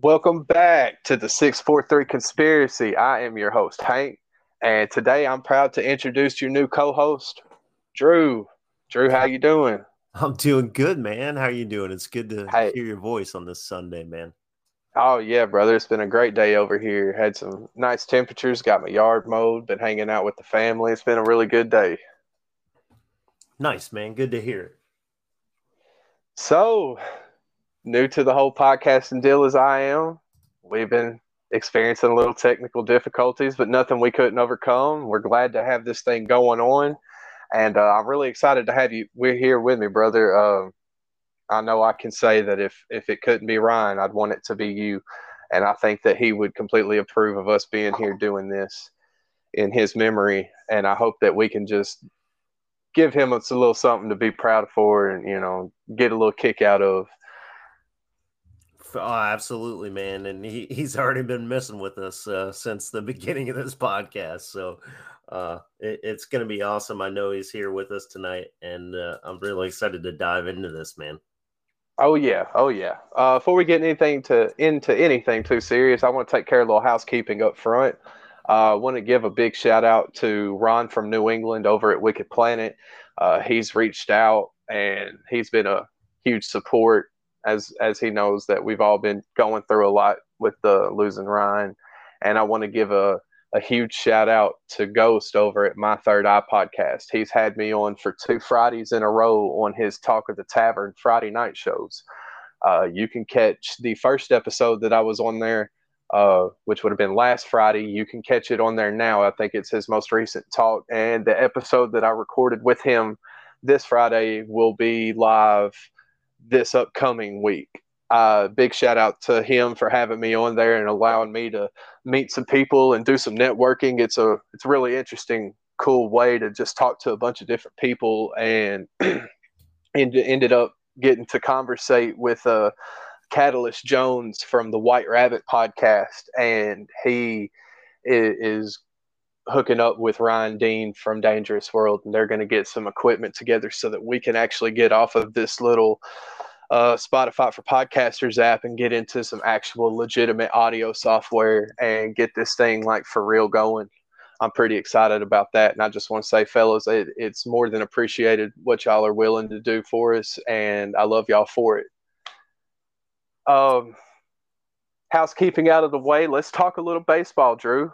Welcome back to the 643 Conspiracy. I am your host, Hank, and today I'm proud to introduce your new co-host, Drew. Drew, how you doing? I'm doing good, man. How are you doing? It's good to hear your voice on this Sunday, man. Oh, yeah, brother. It's been a great day over here. Had some nice temperatures, got my yard mowed, been hanging out with the family. It's been a really good day. Nice, man. Good to hear it. So, new to the whole podcasting deal as I am, we've been experiencing a little technical difficulties, but nothing we couldn't overcome. We're glad to have this thing going on, and I'm really excited to have you. We're here with me, brother. I know I can say that if it couldn't be Ryan, I'd want it to be you, and I think that he would completely approve of us being here doing this in his memory, and I hope that we can just give him a little something to be proud for and, you know, get a little kick out of. Oh, absolutely, man. And he's already been messing with us since the beginning of this podcast. So it's going to be awesome. I know he's here with us tonight, and I'm really excited to dive into this, man. Oh, yeah. Oh, yeah. Before we get into anything too serious, I want to take care of a little housekeeping up front. I want to give a big shout out to Ron from New England over at Wicked Planet. He's reached out, and he's been a huge support. As he knows that we've all been going through a lot with the losing Ryan. And I want to give a huge shout out to Ghost over at My Third Eye podcast. He's had me on for 2 Fridays in a row on his Talk of the Tavern Friday night shows. You can catch the first episode that I was on there, which would have been last Friday. You can catch it on there now. I think it's his most recent talk. And the episode that I recorded with him this Friday will be live this upcoming week. Big shout out to him for having me on there and allowing me to meet some people and do some networking. It's a really interesting, cool way to just talk to a bunch of different people, and ended up getting to conversate with Catalyst Jones from the White Rabbit podcast, and he is hooking up with Ryan Dean from Dangerous World, and they're going to get some equipment together so that we can actually get off of this little Spotify for Podcasters app and get into some actual legitimate audio software and get this thing like for real going. I'm pretty excited about that. And I just want to say, fellas, it's more than appreciated what y'all are willing to do for us. And I love y'all for it. Housekeeping out of the way. Let's talk a little baseball, Drew.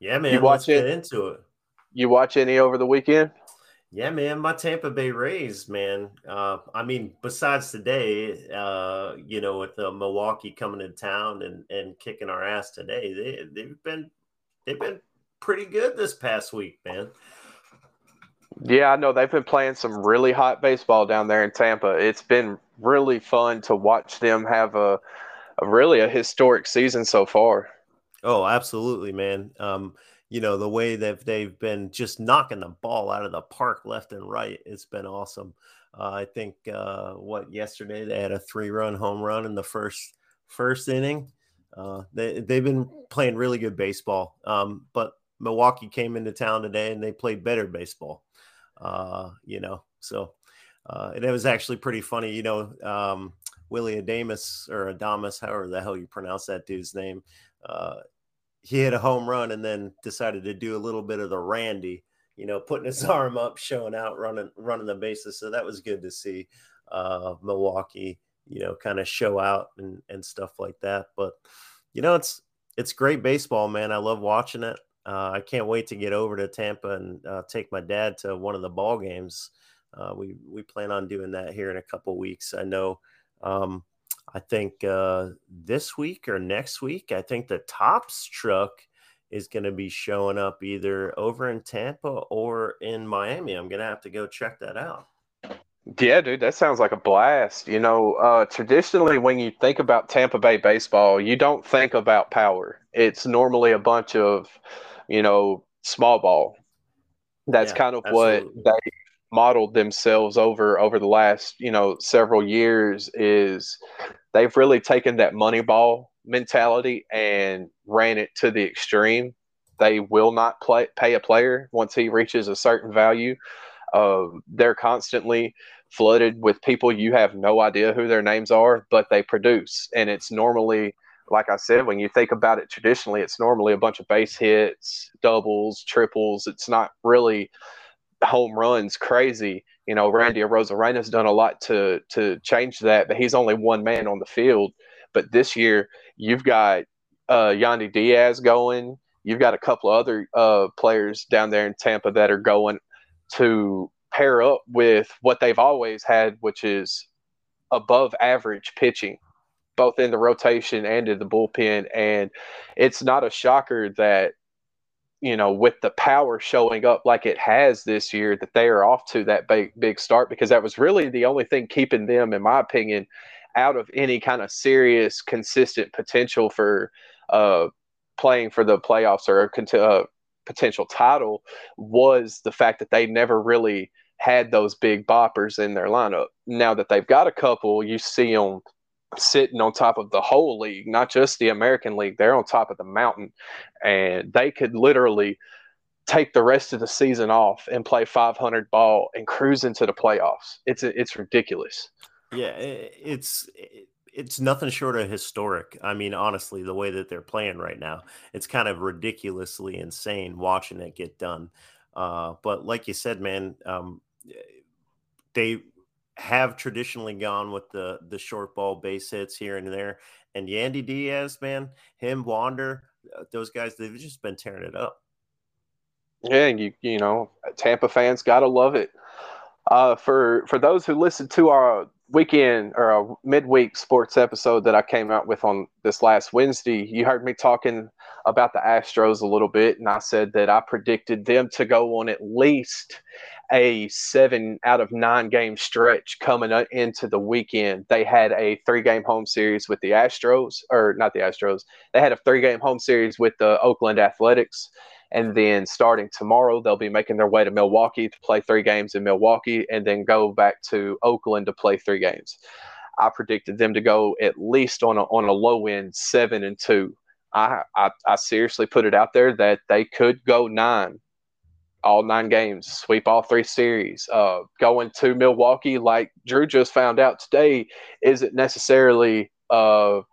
Yeah, man, let's get into it. You watch any over the weekend? Yeah, man, my Tampa Bay Rays, man. I mean, besides today, you know, with Milwaukee coming to town and kicking our ass today, they've been pretty good this past week, man. Yeah, I know they've been playing some really hot baseball down there in Tampa. It's been really fun to watch them have a really historic season so far. Oh, absolutely, man. You know, the way that they've been just knocking the ball out of the park left and right, it's been awesome. I think, yesterday they had a 3-run home run in the first inning. They've been playing really good baseball, but Milwaukee came into town today and they played better baseball, you know. So and it was actually pretty funny, you know, Willie Adames, however the hell you pronounce that dude's name. He hit a home run and then decided to do a little bit of the Randy, you know, putting his arm up, showing out, running the bases. So that was good to see Milwaukee, you know, kind of show out and stuff like that. But, you know, it's great baseball, man. I love watching it. I can't wait to get over to Tampa and take my dad to one of the ball games. We plan on doing that here in a couple weeks. I know, I think this week or next week, I think the Topps truck is going to be showing up either over in Tampa or in Miami. I'm going to have to go check that out. Yeah, dude, that sounds like a blast. You know, traditionally when you think about Tampa Bay baseball, you don't think about power. It's normally a bunch of, you know, small ball. That's kind of absolutely. What they modeled themselves over the last, you know, several years is they've really taken that Moneyball mentality and ran it to the extreme. They will not pay a player once he reaches a certain value. They're constantly flooded with people you have no idea who their names are, but they produce. And it's normally, like I said, when you think about it traditionally, it's normally a bunch of base hits, doubles, triples. It's not really home runs crazy. You know, Randy Arozarena done a lot to change that, but he's only one man on the field. But this year, you've got Yandy Diaz going. You've got a couple of other players down there in Tampa that are going to pair up with what they've always had, which is above average pitching, both in the rotation and in the bullpen. And it's not a shocker that, you know, with the power showing up like it has this year, that they are off to that big start, because that was really the only thing keeping them, in my opinion, out of any kind of serious, consistent potential for playing for the playoffs or a potential title, was the fact that they never really had those big boppers in their lineup. Now that they've got a couple, you see them sitting on top of the whole league, not just the American League. They're on top of the mountain, and they could literally take the rest of the season off and play 500 ball and cruise into the playoffs. It's ridiculous. Yeah, it's nothing short of historic. I mean, honestly, the way that they're playing right now, it's kind of ridiculously insane watching it get done. But like you said, man, they have traditionally gone with the short ball base hits here and there. And Yandy Diaz, man, him, Wander, those guys, they've just been tearing it up. Yeah, and you know, Tampa fans got to love it. For those who listen to our weekend or a midweek sports episode that I came out with on this last Wednesday, you heard me talking about the Astros a little bit, and I said that I predicted them to go on at least a 7 out of 9 game stretch coming into the weekend. They had a 3-game home series with the Astros, or not the Astros. They had a 3-game home series with the Oakland Athletics. And then starting tomorrow, they'll be making their way to Milwaukee to play 3 games in Milwaukee, and then go back to Oakland to play 3 games. I predicted them to go at least on a low end 7-2. I seriously put it out there that they could go 9, all 9 games, sweep all 3 series. Going to Milwaukee, like Drew just found out today, isn't necessarily an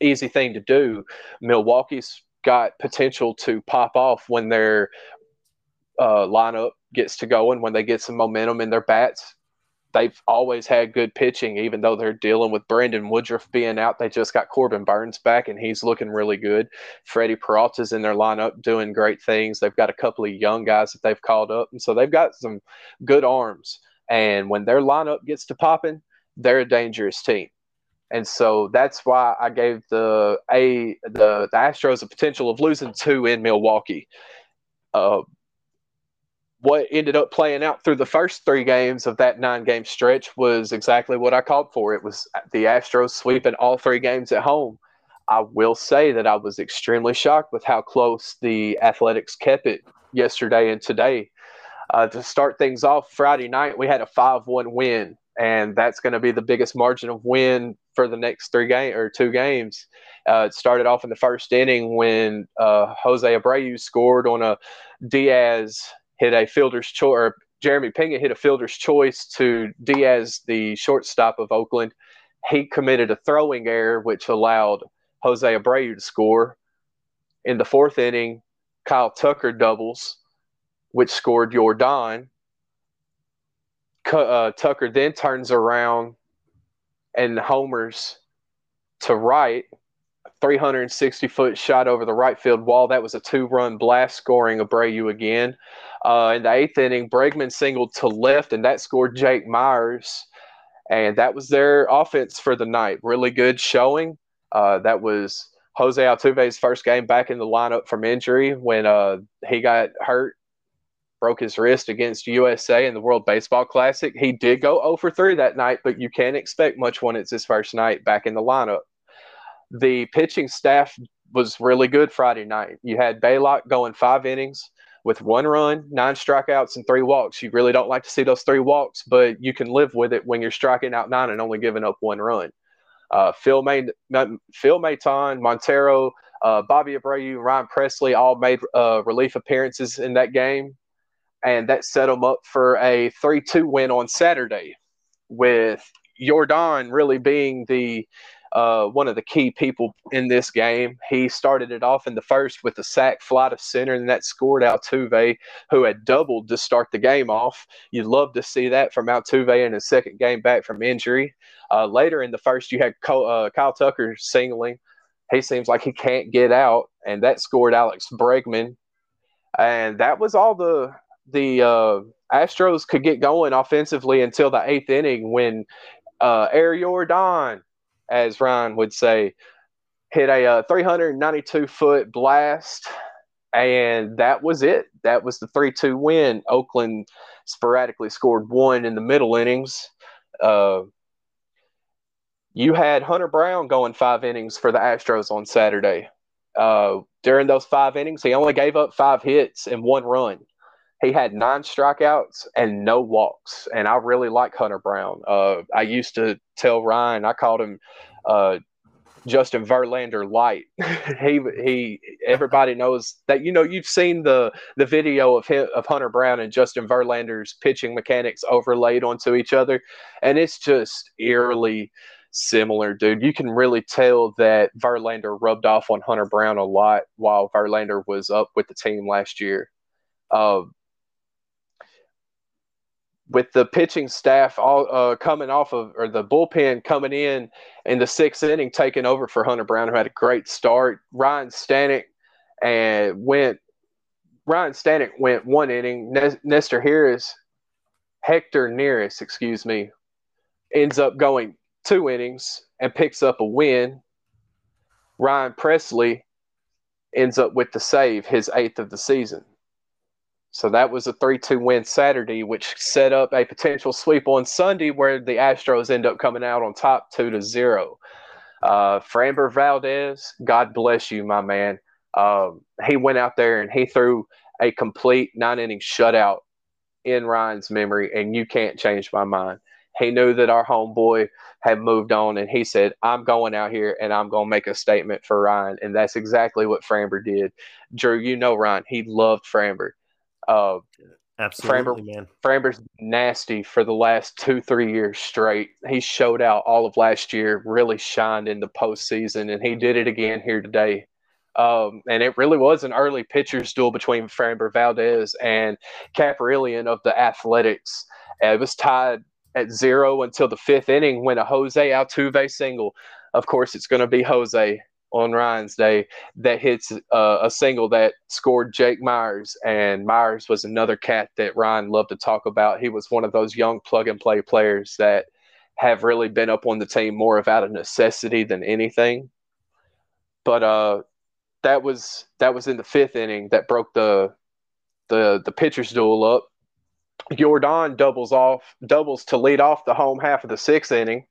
easy thing to do. Milwaukee's got potential to pop off when their lineup gets to going, when they get some momentum in their bats. They've always had good pitching, even though they're dealing with Brandon Woodruff being out. They just got Corbin Burns back, and he's looking really good. Freddie Peralta's in their lineup doing great things. They've got a couple of young guys that they've called up, and so they've got some good arms. And when their lineup gets to popping, they're a dangerous team. And so that's why I gave the Astros the potential of losing 2 in Milwaukee. What ended up playing out through the first 3 games of that 9-game stretch was exactly what I called for. It was the Astros sweeping all 3 games at home. I will say that I was extremely shocked with how close the Athletics kept it yesterday and today. To start things off Friday night, we had a 5-1 win. And that's going to be the biggest margin of win for the next 2 games. It started off in the first inning when Jose Abreu scored on a Diaz hit a fielder's choice. Jeremy Pena hit a fielder's choice to Diaz, the shortstop of Oakland. He committed a throwing error, which allowed Jose Abreu to score. In the fourth inning, Kyle Tucker doubles, which scored Jordan. Tucker then turns around and homers to right, 360-foot shot over the right field wall. That was a 2-run blast, scoring Abreu again. In the eighth inning, Bregman singled to left, and that scored Jake Myers. And that was their offense for the night. Really good showing. That was Jose Altuve's first game back in the lineup from injury when he got hurt. Broke his wrist against USA in the World Baseball Classic. He did go 0 for 3 that night, but you can't expect much when it's his first night back in the lineup. The pitching staff was really good Friday night. You had Baylock going 5 innings with 1 run, 9 strikeouts, and 3 walks. You really don't like to see those 3 walks, but you can live with it when you're striking out 9 and only giving up 1 run. Phil Maton, Montero, Bobby Abreu, Ryan Pressly all made relief appearances in that game. And that set them up for a 3-2 win on Saturday. with Jordan really being the one of the key people in this game. He started it off in the first with a sack fly to center, and that scored Altuve, who had doubled to start the game off. You'd love to see that from Altuve in his second game back from injury. Later in the first, you had Kyle Tucker singling. He seems like he can't get out, and that scored Alex Bregman. And that was all the Astros could get going offensively until the eighth inning when Air Jordan, as Ryan would say, hit a 392-foot blast, and that was it. That was the 3-2 win. Oakland sporadically scored one in the middle innings. You had Hunter Brown going five innings for the Astros on Saturday. During those five innings, he only gave up five hits and one run. He had 9 strikeouts and no walks, and I really like Hunter Brown. I used to tell Ryan, I called him Justin Verlander light. he everybody knows that. You know, you've seen the video of him, of Hunter Brown and Justin Verlander's pitching mechanics overlaid onto each other, and it's just eerily similar, dude. You can really tell that Verlander rubbed off on Hunter Brown a lot while Verlander was up with the team last year. With the pitching staff all coming off of, or the bullpen coming in the sixth inning, taking over for Hunter Brown, who had a great start. Ryan Stanek went one inning. Hector Neris ends up going 2 innings and picks up a win. Ryan Pressly ends up with the save, his 8th of the season. So that was a 3-2 win Saturday, which set up a potential sweep on Sunday, where the Astros end up coming out on top 2-0. Framber Valdez, God bless you, my man. He went out there and he threw a complete 9-inning shutout in Ryan's memory, and you can't change my mind. He knew that our homeboy had moved on, and he said, I'm going out here, and I'm going to make a statement for Ryan. And that's exactly what Framber did. Drew, you know Ryan. He loved Framber. Absolutely, man. Framber's nasty for the last 2-3 years straight. He showed out all of last year, really shined in the postseason, and he did it again here today. And it really was an early pitcher's duel between Framber Valdez and Caprillion of the Athletics. It was tied at 0 until the 5th inning when a Jose Altuve single. Of course, it's going to be Jose on Ryan's day, that hits a single that scored Jake Myers. And Myers was another cat that Ryan loved to talk about. He was one of those young plug-and-play players that have really been up on the team more of out of necessity than anything. But that was in the 5th inning that broke the pitcher's duel up. Jordan doubles to lead off the home half of the 6th inning.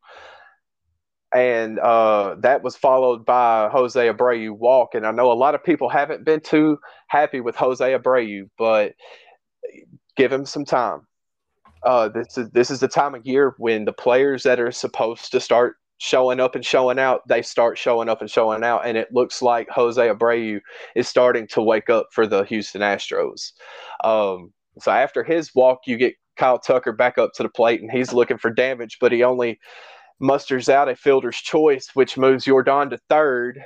And that was followed by Jose Abreu walk. And I know a lot of people haven't been too happy with Jose Abreu, but give him some time. This is the time of year when the players that are supposed to start showing up and showing out, they start showing up and showing out. And it looks like Jose Abreu is starting to wake up for the Houston Astros. So after his walk, you get Kyle Tucker back up to the plate, and he's looking for damage, but he only – musters out a fielder's choice, which moves Jordan to third,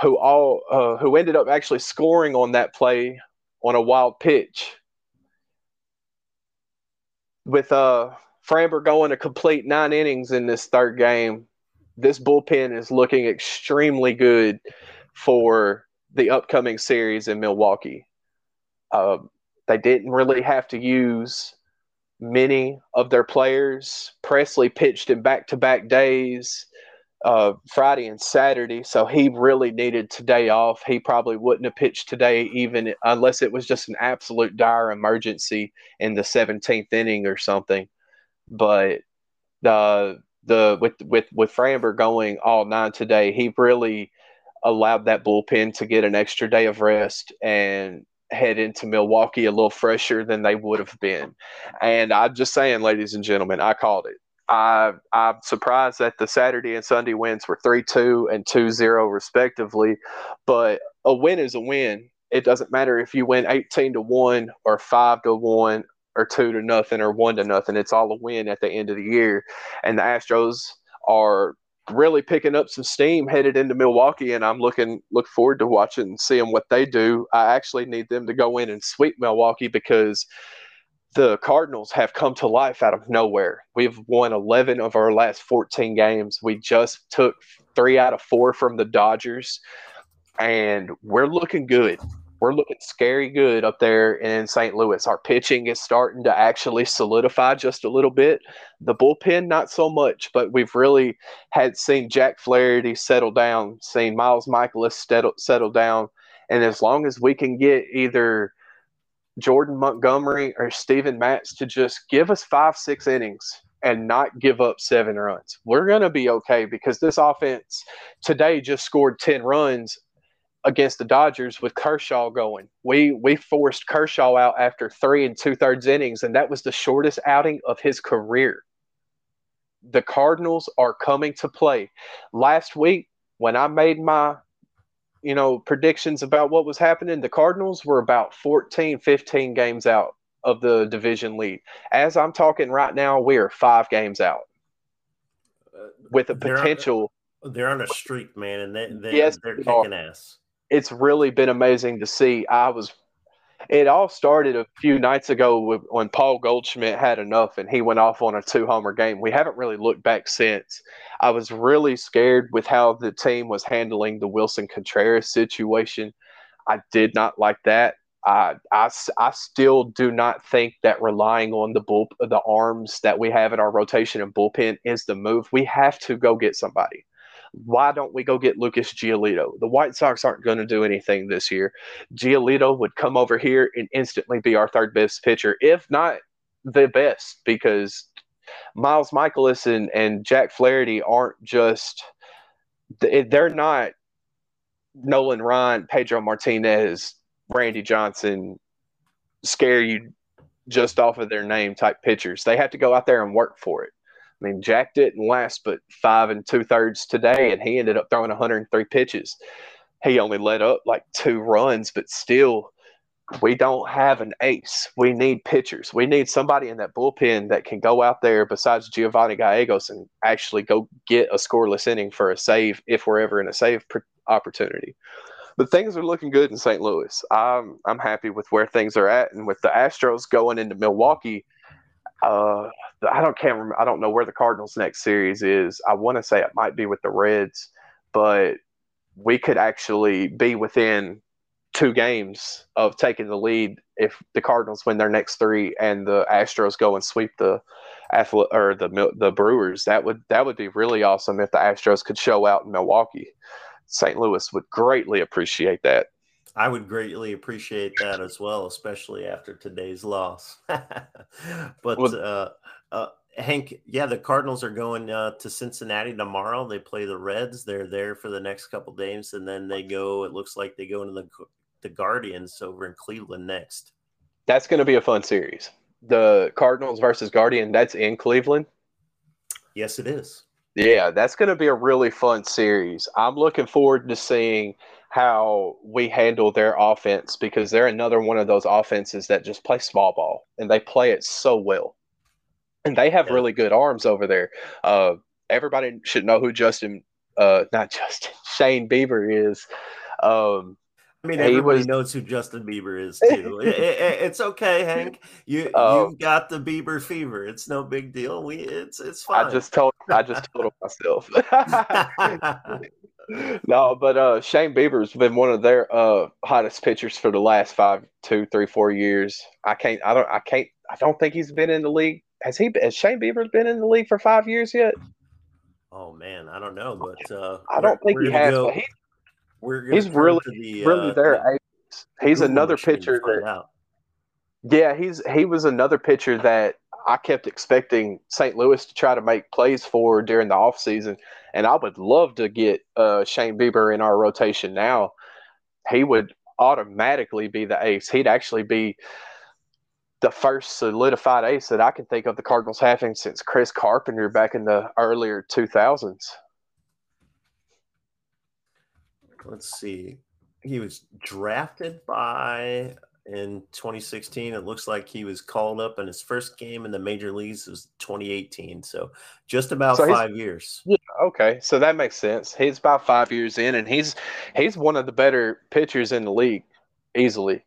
who ended up actually scoring on that play on a wild pitch. With Framber going a complete 9 innings in this third game, this bullpen is looking extremely good for the upcoming series in Milwaukee. They didn't really have to use many of their players. Pressly pitched in back-to-back days, Friday and Saturday, so he really needed today off. He probably wouldn't have pitched today even unless it was just an absolute dire emergency in the 17th inning or something. But with Framber going all 9 today, he really allowed that bullpen to get an extra day of rest and head into Milwaukee a little fresher than they would have been. And I'm just saying, ladies and gentlemen, I called it. I'm surprised that the Saturday and Sunday wins were 3-2 and 2-0 respectively, but a win is a win. It doesn't matter if you win 18-1 or 5-1 or 2-0 or 1-0. It's all a win at the end of the year. And the Astros are really picking up some steam headed into Milwaukee, and I'm look forward to watching, seeing what they do. I actually need them to go in and sweep Milwaukee because the Cardinals have come to life out of nowhere. We've won 11 of our last 14 games. We just took 3 out of 4 from the Dodgers, and we're looking good. We're looking scary good up there in St. Louis. Our pitching is starting to actually solidify just a little bit. The bullpen, not so much, but we've really seen Jack Flaherty settle down, seen Miles Michaelis settle down. And as long as we can get either Jordan Montgomery or Steven Matz to just give us 5-6 innings and not give up 7 runs, we're going to be okay, because this offense today just scored 10 runs against the Dodgers with Kershaw going. We forced Kershaw out after 3 2/3 innings, and that was the shortest outing of his career. The Cardinals are coming to play. Last week, when I made my predictions about what was happening, the Cardinals were about 14, 15 games out of the division lead. As I'm talking right now, we are 5 games out with a potential. They're on a streak, man, and they're kicking ass. It's really been amazing to see. It all started a few nights ago when Paul Goldschmidt had enough and he went off on a 2-homer game. We haven't really looked back since. I was really scared with how the team was handling the Wilson Contreras situation. I did not like that. I still do not think that relying on the arms that we have in our rotation and bullpen is the move. We have to go get somebody. Why don't we go get Lucas Giolito? The White Sox aren't going to do anything this year. Giolito would come over here and instantly be our third best pitcher, if not the best, because Miles Michaelis and Jack Flaherty aren't just – they're not Nolan Ryan, Pedro Martinez, Randy Johnson, scare you just off of their name type pitchers. They have to go out there and work for it. I mean, Jack didn't last but 5 2/3 today, and he ended up throwing 103 pitches. He only let up like 2 runs, but still, we don't have an ace. We need pitchers. We need somebody in that bullpen that can go out there besides Giovanni Gallegos and actually go get a scoreless inning for a save if we're ever in a save opportunity. But things are looking good in St. Louis. I'm happy with where things are at, and with the Astros going into Milwaukee, I don't know where the Cardinals' next series is. I want to say it might be with the Reds, but we could actually be within 2 games of taking the lead if the Cardinals win their next 3 and the Astros go and sweep the Brewers. That would be really awesome if the Astros could show out in Milwaukee. St. Louis would greatly appreciate that. I would greatly appreciate that as well, especially after today's loss. But Hank, yeah, the Cardinals are going to Cincinnati tomorrow. They play the Reds. They're there for the next couple games, and then it looks like they go into the Guardians over in Cleveland next. That's going to be a fun series. The Cardinals versus Guardian, that's in Cleveland? Yes, it is. Yeah, that's going to be a really fun series. I'm looking forward to seeing how we handle their offense, because they're another one of those offenses that just play small ball, and they play it so well. And they have really good arms over there. Everybody should know who Shane Bieber is. Everybody knows who Justin Bieber is, too. It's okay, Hank. You've got the Bieber fever. It's no big deal. It's fine. I just told myself. No, but Shane Bieber's been one of their hottest pitchers for the last 4 years. I don't think he's been in the league. Has Shane Bieber been in the league for 5 years yet? Oh man, I don't know, but I don't think he has. But he's really there. He's another pitcher that. Yeah, he was another pitcher that I kept expecting St. Louis to try to make plays for during the offseason, and I would love to get Shane Bieber in our rotation now. He would automatically be the ace. He'd actually be the first solidified ace that I can think of the Cardinals having since Chris Carpenter back in the earlier 2000s. Let's see. He was drafted by in 2016. It looks like he was called up in his first game in the major leagues. It was 2018. So just about 5 years. Yeah, okay. So that makes sense. He's about 5 years in, and he's one of the better pitchers in the league easily.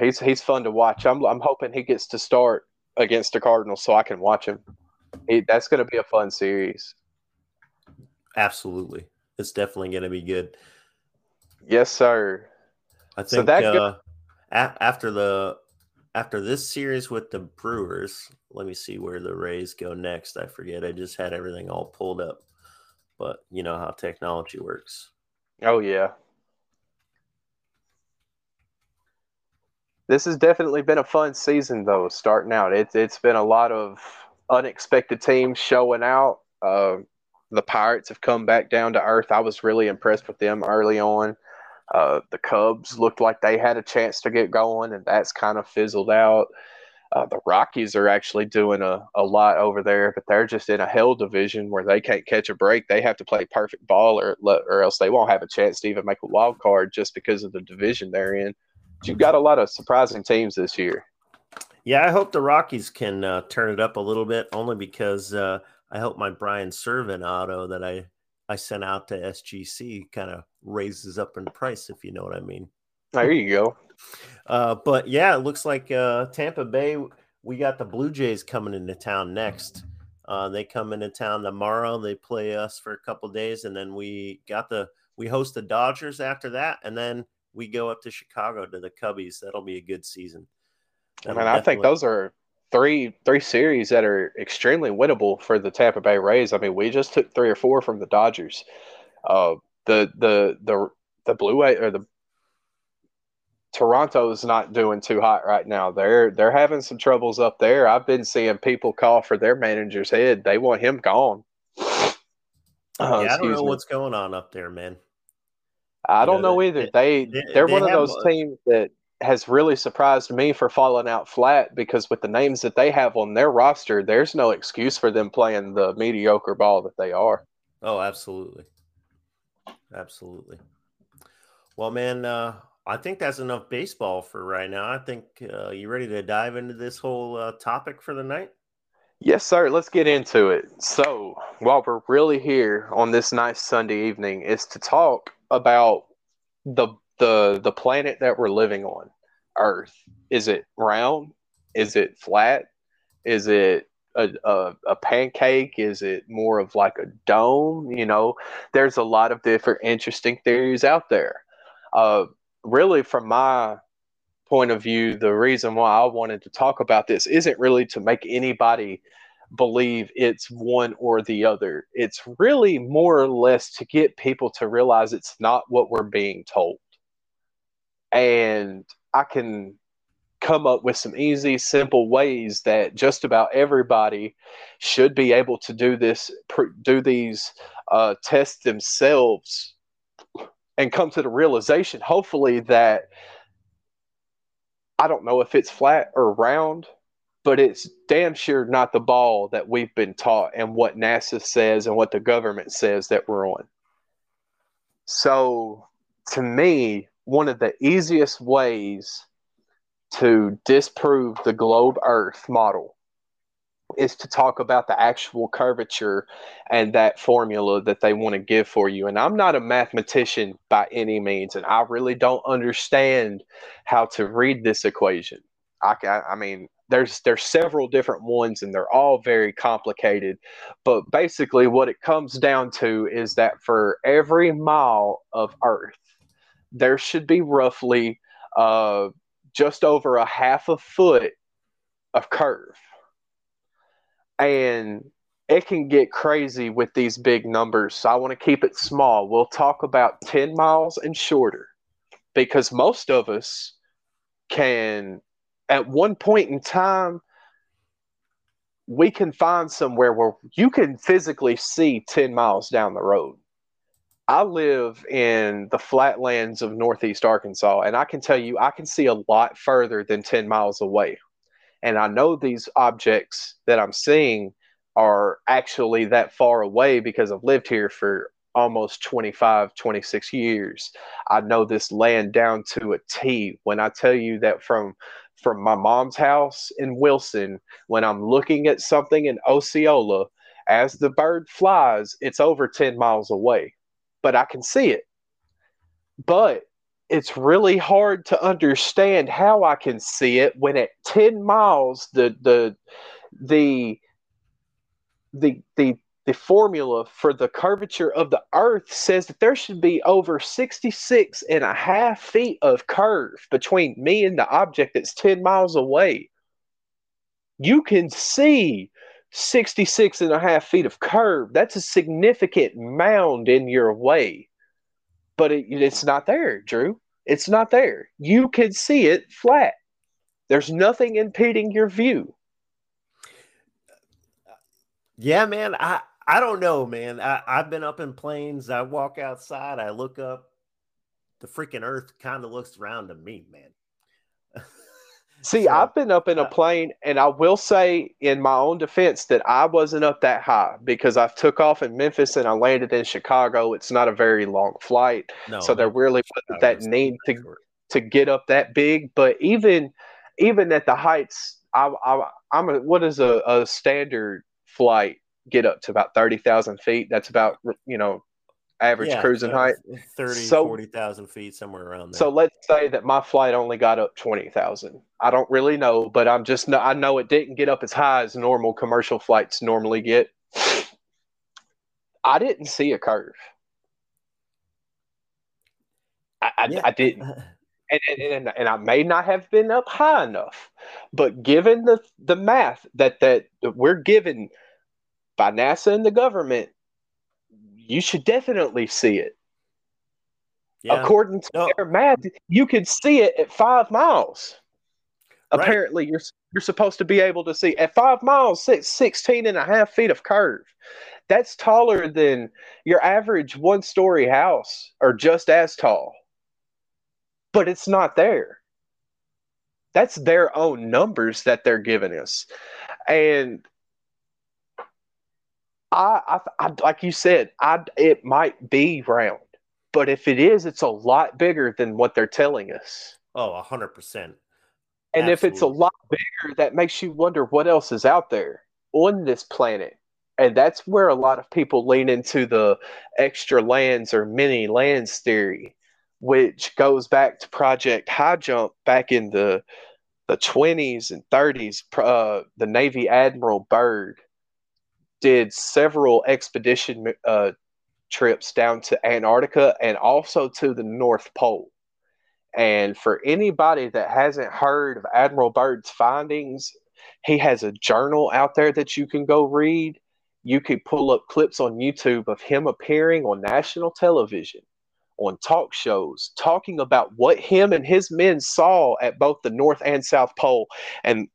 He's fun to watch. I'm hoping he gets to start against the Cardinals so I can watch him. That's going to be a fun series. Absolutely. It's definitely going to be good. Yes, sir. I think so after this series with the Brewers, let me see where the Rays go next. I forget. I just had everything all pulled up. But you know how technology works. Oh, yeah. This has definitely been a fun season, though, starting out. It's been a lot of unexpected teams showing out. The Pirates have come back down to earth. I was really impressed with them early on. The Cubs looked like they had a chance to get going, and that's kind of fizzled out. The Rockies are actually doing a lot over there, but they're just in a hell division where they can't catch a break. They have to play perfect ball or else they won't have a chance to even make a wild card just because of the division they're in. But you've got a lot of surprising teams this year. Yeah, I hope the Rockies can turn it up a little bit, only because I hope my Brian Servant auto that I sent out to SGC kind of raises up in price, if you know what I mean. There you go. But, yeah, it looks like Tampa Bay, we got the Blue Jays coming into town next. They come into town tomorrow. They play us for a couple days, and then we host the Dodgers after that, and then we go up to Chicago to the Cubbies. That'll be a good season. I think those are – Three series that are extremely winnable for the Tampa Bay Rays. I mean, we just took three or four from the Dodgers. The Blue Wave or the Toronto is not doing too hot right now. They're having some troubles up there. I've been seeing people call for their manager's head. They want him gone. Yeah, I don't know what's going on up there, man. I don't know either. They're one of those teams that has really surprised me for falling out flat, because with the names that they have on their roster, there's no excuse for them playing the mediocre ball that they are. Oh, absolutely. Absolutely. Well, man, I think that's enough baseball for right now. I think you ready to dive into this whole topic for the night? Yes, sir. Let's get into it. So while we're really here on this nice Sunday evening is to talk about the planet that we're living on, Earth. Is it round? Is it flat? Is it a pancake? Is it more of like a dome? You know, there's a lot of different interesting theories out there. Really, from my point of view, the reason why I wanted to talk about this isn't really to make anybody believe it's one or the other. It's really more or less to get people to realize it's not what we're being told. And I can come up with some easy, simple ways that just about everybody should be able to do these tests themselves and come to the realization, hopefully, that I don't know if it's flat or round, but it's damn sure not the ball that we've been taught and what NASA says and what the government says that we're on. So, to me, one of the easiest ways to disprove the globe Earth model is to talk about the actual curvature and that formula that they want to give for you. And I'm not a mathematician by any means, and I really don't understand how to read this equation. I mean, there's several different ones, and they're all very complicated. But basically what it comes down to is that for every mile of Earth, there should be roughly just over a half a foot of curve. And it can get crazy with these big numbers, so I want to keep it small. We'll talk about 10 miles and shorter, because most of us can, at one point in time, we can find somewhere where you can physically see 10 miles down the road. I live in the flatlands of northeast Arkansas, and I can tell you I can see a lot further than 10 miles away. And I know these objects that I'm seeing are actually that far away because I've lived here for almost 25, 26 years. I know this land down to a T. When I tell you that from my mom's house in Wilson, when I'm looking at something in Osceola, as the bird flies, it's over 10 miles away, but I can see it. But it's really hard to understand how I can see it when at 10 miles, the formula for the curvature of the earth says that there should be over 66 and a half feet of curve between me and the object that's 10 miles away. You can see 66 and a half feet of curve. That's a significant mound in your way. But it's not there, Drew. It's not there. You can see it flat. There's nothing impeding your view. Yeah, man. I don't know, man. I've been up in planes. I walk outside. I look up. The freaking earth kind of looks around to me, man. See, so, I've been up in a plane, and I will say in my own defense that I wasn't up that high because I took off in Memphis and I landed in Chicago. It's not a very long flight, so there really wasn't that need to get up that big. But even at the heights, I'm what is a standard flight get up to? About 30,000 feet. That's about, average cruising height. 40,000 feet, somewhere around there. So let's say that my flight only got up 20,000. I don't really know, but I know it didn't get up as high as normal commercial flights normally get. I didn't see a curve. I didn't. And I may not have been up high enough, but given the math that we're given by NASA and the government, you should definitely see it. Yeah. According to their math, you could see it at 5 miles. Right. Apparently, you're supposed to be able to see at 5 miles, 16 and a half feet of curve. That's taller than your average one-story house, or just as tall. But it's not there. That's their own numbers that they're giving us. And I like you said, it might be round. But if it is, it's a lot bigger than what they're telling us. Oh, 100%. And absolutely. If it's a lot bigger, that makes you wonder what else is out there on this planet. And that's where a lot of people lean into the extra lands or mini lands theory, which goes back to Project High Jump back in the 20s and 30s. The Navy Admiral Byrd did several expedition trips down to Antarctica and also to the North Pole. And for anybody that hasn't heard of Admiral Byrd's findings, he has a journal out there that you can go read. You can pull up clips on YouTube of him appearing on national television, on talk shows, talking about what him and his men saw at both the North and South Pole. And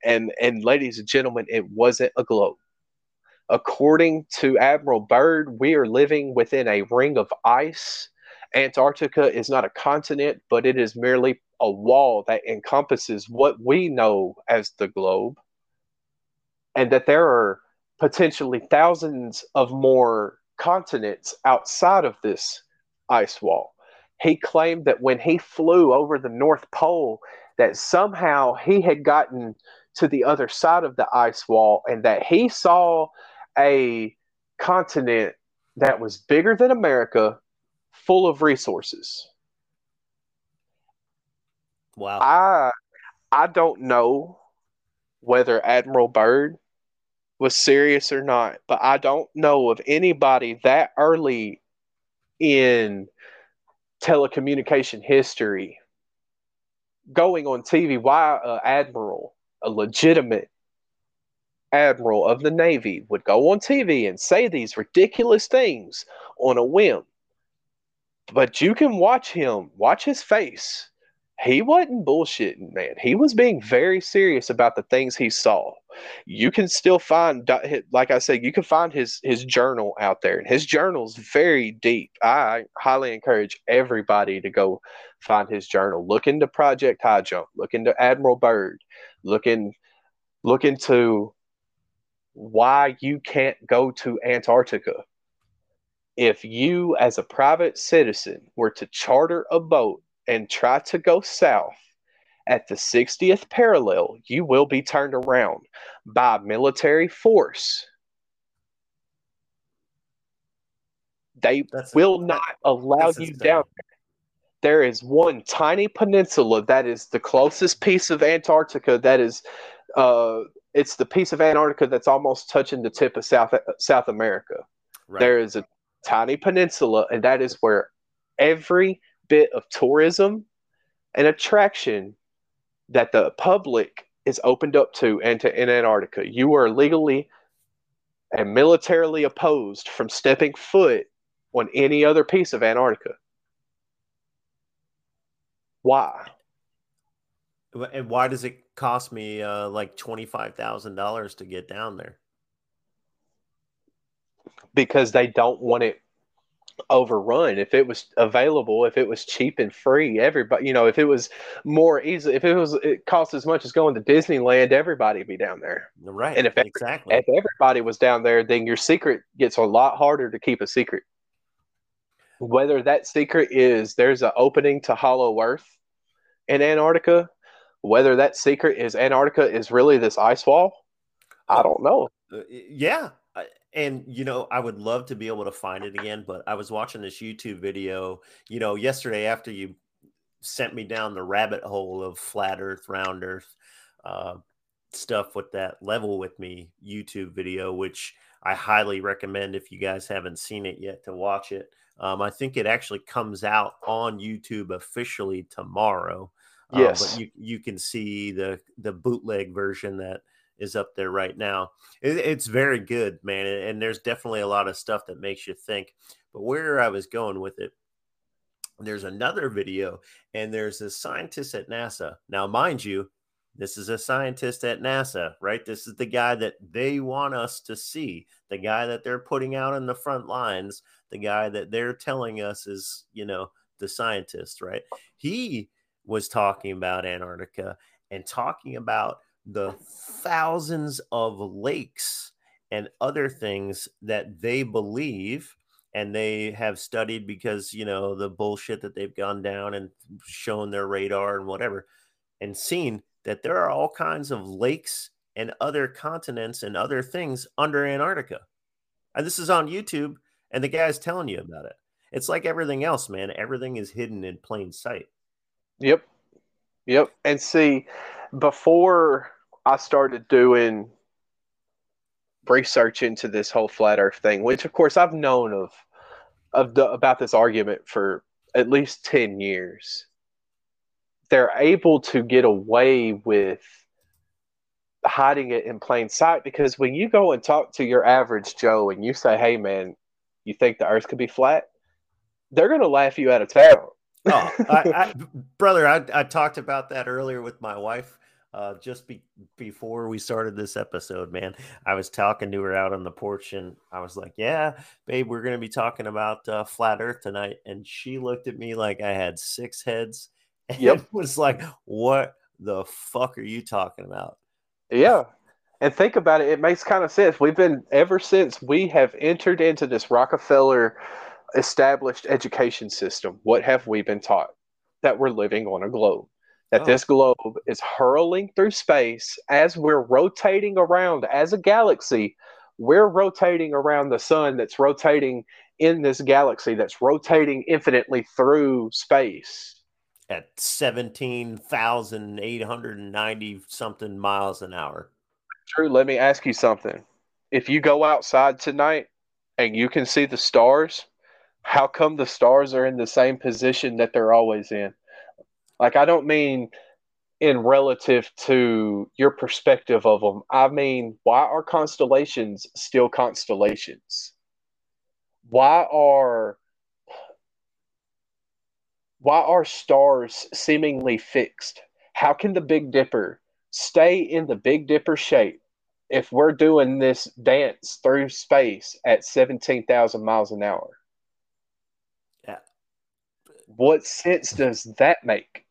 ladies and gentlemen, it wasn't a globe. According to Admiral Byrd, we are living within a ring of ice. Antarctica is not a continent, but it is merely a wall that encompasses what we know as the globe. And that there are potentially thousands of more continents outside of this ice wall. He claimed that when he flew over the North Pole, that somehow he had gotten to the other side of the ice wall and that he saw a continent that was bigger than America, full of resources. Wow. I don't know whether Admiral Byrd was serious or not, but I don't know of anybody that early in telecommunication history going on TV, why a legitimate admiral of the Navy would go on TV and say these ridiculous things on a whim. But you can watch his face. He wasn't bullshitting, man. He was being very serious about the things he saw. You can still find, like I said, you can find his journal out there. And his journal's very deep. I highly encourage everybody to go find his journal. Look into Project High Jump. Look into Admiral Byrd. Look into why you can't go to Antarctica. if you as a private citizen were to charter a boat and try to go south, at the 60th parallel, you will be turned around by military force. They will not allow you down there. There is one tiny peninsula that is the closest piece of Antarctica that is it's the piece of Antarctica that's almost touching the tip of South America. Right. There is a tiny peninsula, and that is where every bit of tourism and attraction that the public is opened up to and in Antarctica. You are legally and militarily opposed from stepping foot on any other piece of Antarctica. Why? And why does it cost me like $25,000 to get down there? Because they don't want it overrun. If it was available, if it was cheap and free, everybody, you know, if it was more easy, if it was, it cost as much as going to Disneyland, everybody would be down there. Right. And if everybody was down there, then your secret gets a lot harder to keep a secret. Whether that secret is there's an opening to Hollow Earth in Antarctica, whether that secret is Antarctica is really this ice wall, I don't know. Yeah. And, you know, I would love to be able to find it again, but I was watching this YouTube video, you know, yesterday after you sent me down the rabbit hole of flat earth, round earth stuff with that Level With Me YouTube video, which I highly recommend if you guys haven't seen it yet to watch it. I think it actually comes out on YouTube officially tomorrow. Yes. But you can see the bootleg version that is up there right now. It's very good, man. And there's definitely a lot of stuff that makes you think. But where I was going with it, there's another video, and there's a scientist at NASA. Now, mind you, this is a scientist at NASA, right? This is the guy that they want us to see, the guy that they're putting out in the front lines, the guy that they're telling us is, you know, the scientist, right? He was talking about Antarctica and talking about the thousands of lakes and other things that they believe and they have studied because, you know, the bullshit that they've gone down and shown their radar and whatever, and seen that there are all kinds of lakes and other continents and other things under Antarctica. And this is on YouTube, and the guy's telling you about it. It's like everything else, man. Everything is hidden in plain sight. Yep. Yep. And see, before I started doing research into this whole flat earth thing, which of course I've known about this argument for at least 10 years, they're able to get away with hiding it in plain sight because when you go and talk to your average Joe and you say, hey man, you think the earth could be flat? They're going to laugh you out of town. Oh, brother, I talked about that earlier with my wife just before we started this episode, man. I was talking to her out on the porch, and I was like, yeah, babe, we're going to be talking about flat earth tonight. And she looked at me like I had six heads and was like, what the fuck are you talking about? Yeah. And think about it. It makes kind of sense. We've been, ever since we have entered into this Rockefeller established education system, what have we been taught? That we're living on a globe, that this globe is hurling through space as we're rotating around as a galaxy. We're rotating around the sun that's rotating in this galaxy that's rotating infinitely through space at 17,890 something miles an hour. Drew, let me ask you something. If you go outside tonight and you can see the stars, how come the stars are in the same position that they're always in? Like, I don't mean in relative to your perspective of them. I mean, why are constellations still constellations? Why are stars seemingly fixed? How can the Big Dipper stay in the Big Dipper shape if we're doing this dance through space at 17,000 miles an hour? What sense does that make?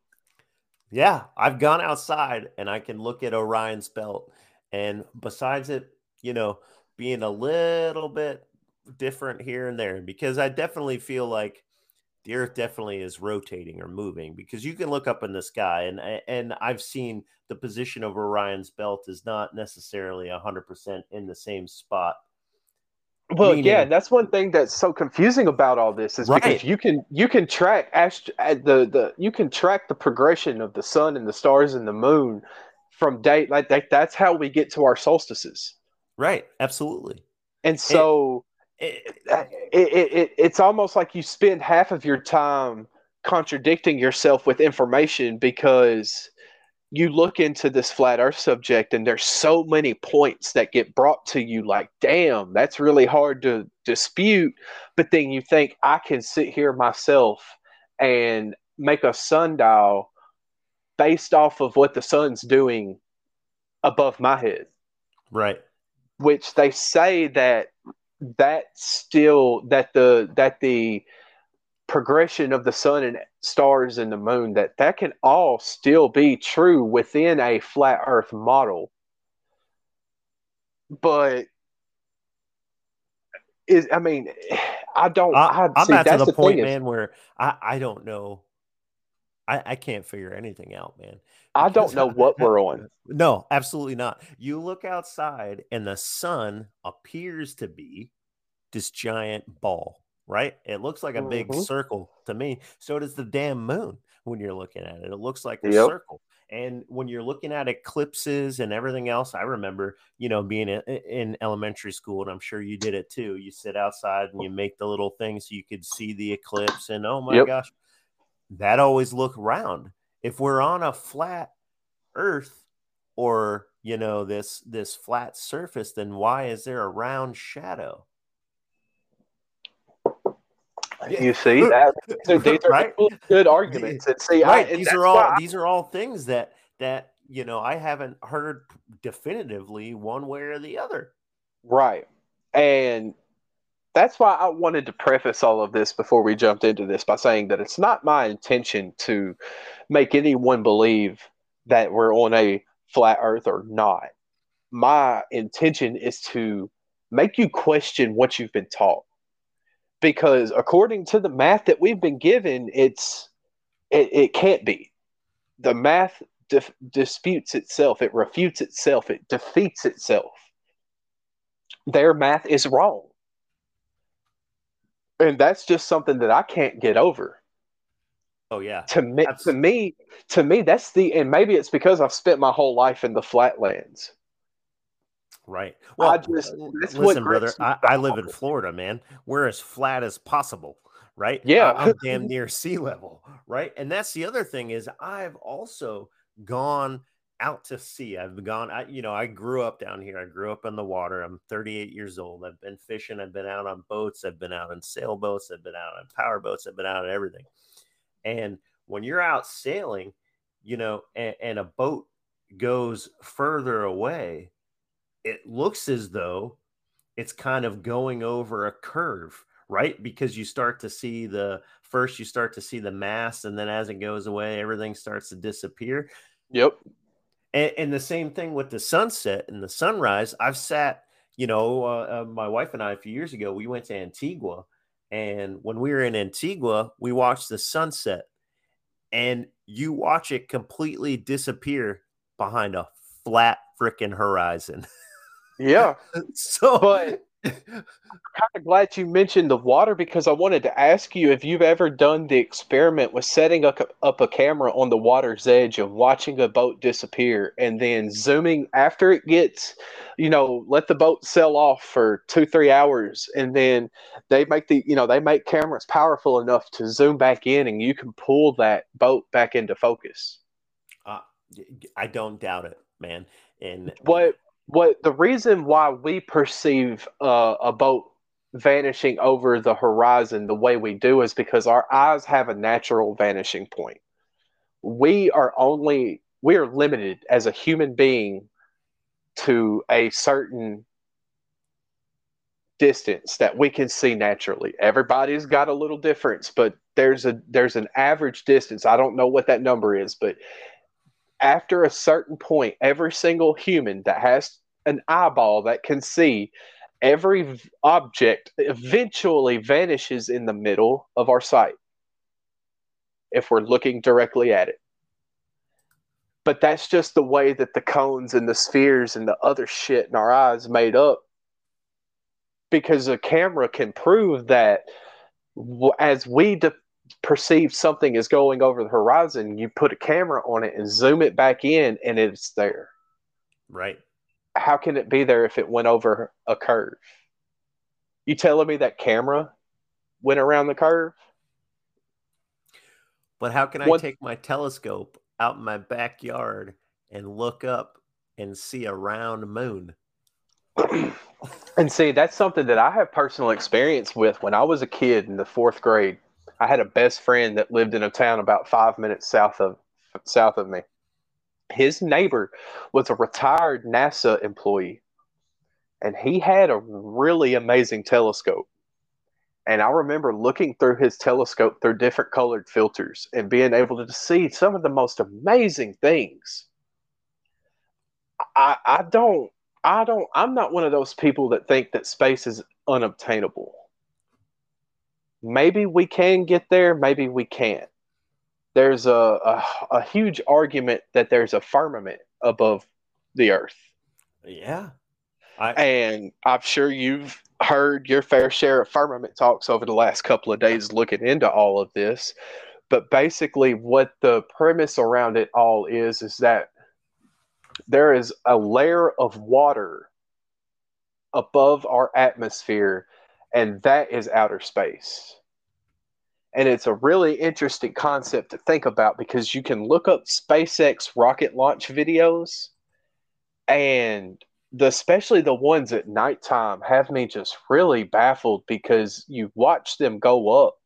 Yeah, I've gone outside and I can look at Orion's belt, and besides it, you know, being a little bit different here and there, because I definitely feel like the earth definitely is rotating or moving, because you can look up in the sky, and I've seen the position of Orion's belt is not necessarily 100% in the same spot. Well, meaning, yeah, that's one thing that's so confusing about all this is because you can track the progression of the sun and the stars and the moon from day, like that's how we get to our solstices. Right, absolutely. And so it's almost like you spend half of your time contradicting yourself with information, because you look into this flat earth subject and there's so many points that get brought to you like, damn, that's really hard to dispute. But then you think, I can sit here myself and make a sundial based off of what the sun's doing above my head. Right. Which they say that the progression of the sun and stars and the moon, that can all still be true within a flat earth model. But I'm at the point where I don't know. I can't figure anything out, man. I don't know what we're on. No, absolutely not. You look outside and the sun appears to be this giant ball, right? It looks like a big circle to me. So does the damn moon when you're looking at it. It looks like a circle. And when you're looking at eclipses and everything else, I remember, being in elementary school, and I'm sure you did it too. You sit outside and you make the little thing so you could see the eclipse, and oh my gosh. That always look round. If we're on a flat earth or, this flat surface, then why is there a round shadow? You see that? These are right? Good arguments. And see, right. These are all things that I haven't heard definitively one way or the other. Right. And that's why I wanted to preface all of this before we jumped into this by saying that it's not my intention to make anyone believe that we're on a flat earth or not. My intention is to make you question what you've been taught, because according to the math that we've been given, it can't be. The math disputes itself. It refutes itself. It defeats itself. Their math is wrong. And that's just something that I can't get over. Oh yeah. To me, that's the, and maybe it's because I've spent my whole life in the flatlands. Right. Well, listen, brother, I live in Florida, man. We're as flat as possible, right? Yeah. I'm damn near sea level, right? And that's the other thing is I've also gone out to sea. I grew up down here. I grew up in the water. I'm 38 years old. I've been fishing. I've been out on boats. I've been out on sailboats. I've been out on power boats. I've been out on everything. And when you're out sailing, and a boat goes further away, it looks as though it's kind of going over a curve, right? Because you start to see the mast, and then as it goes away, everything starts to disappear. Yep. And the same thing with the sunset and the sunrise. I've sat, my wife and I, a few years ago, we went to Antigua. And when we were in Antigua, we watched the sunset. And you watch it completely disappear behind a flat freaking horizon. Yeah. But I'm kind of glad you mentioned the water, because I wanted to ask you if you've ever done the experiment with setting up a camera on the water's edge and watching a boat disappear and then zooming after it gets, let the boat sail off for 2-3 hours, and then they make make cameras powerful enough to zoom back in and you can pull that boat back into focus. I don't doubt it, man. And what the reason why we perceive a boat vanishing over the horizon the way we do is because our eyes have a natural vanishing point. We are limited as a human being to a certain distance that we can see naturally. Everybody's got a little difference, but there's an average distance. I don't know what that number is, but after a certain point, every single human that has an eyeball that can see every object eventually vanishes in the middle of our sight if we're looking directly at it. But that's just the way that the cones and the spheres and the other shit in our eyes made up. Because a camera can prove that as we perceive something is going over the horizon, you put a camera on it and zoom it back in and it's there. Right. How can it be there if it went over a curve? You telling me that camera went around the curve? But how can I take my telescope out in my backyard and look up and see a round moon? And see, that's something that I have personal experience with. When I was a kid in the fourth grade, I had a best friend that lived in a town about 5 minutes south of me. His neighbor was a retired NASA employee, and he had a really amazing telescope. And I remember looking through his telescope through different colored filters and being able to see some of the most amazing things. I'm not one of those people that think that space is unobtainable. Maybe we can get there. Maybe we can't. There's a huge argument that there's a firmament above the earth. Yeah. And I'm sure you've heard your fair share of firmament talks over the last couple of days looking into all of this. But basically what the premise around it all is that there is a layer of water above our atmosphere, and that is outer space. And it's a really interesting concept to think about, because you can look up SpaceX rocket launch videos, and especially the ones at nighttime have me just really baffled, because you watch them go up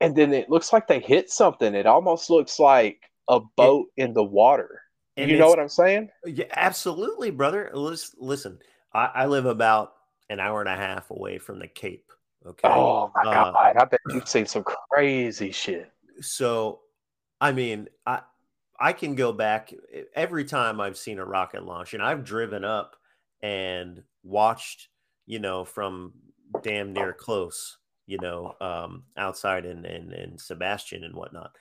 and then it looks like they hit something. It almost looks like a boat in the water. You know what I'm saying? Yeah, absolutely, brother. Listen, I live about an hour and a half away from the Cape. Okay. Oh my God! I bet you've seen some crazy shit. So, I mean, I can go back every time I've seen a rocket launch, and I've driven up and watched, from damn near close, outside in Sebastian and whatnot,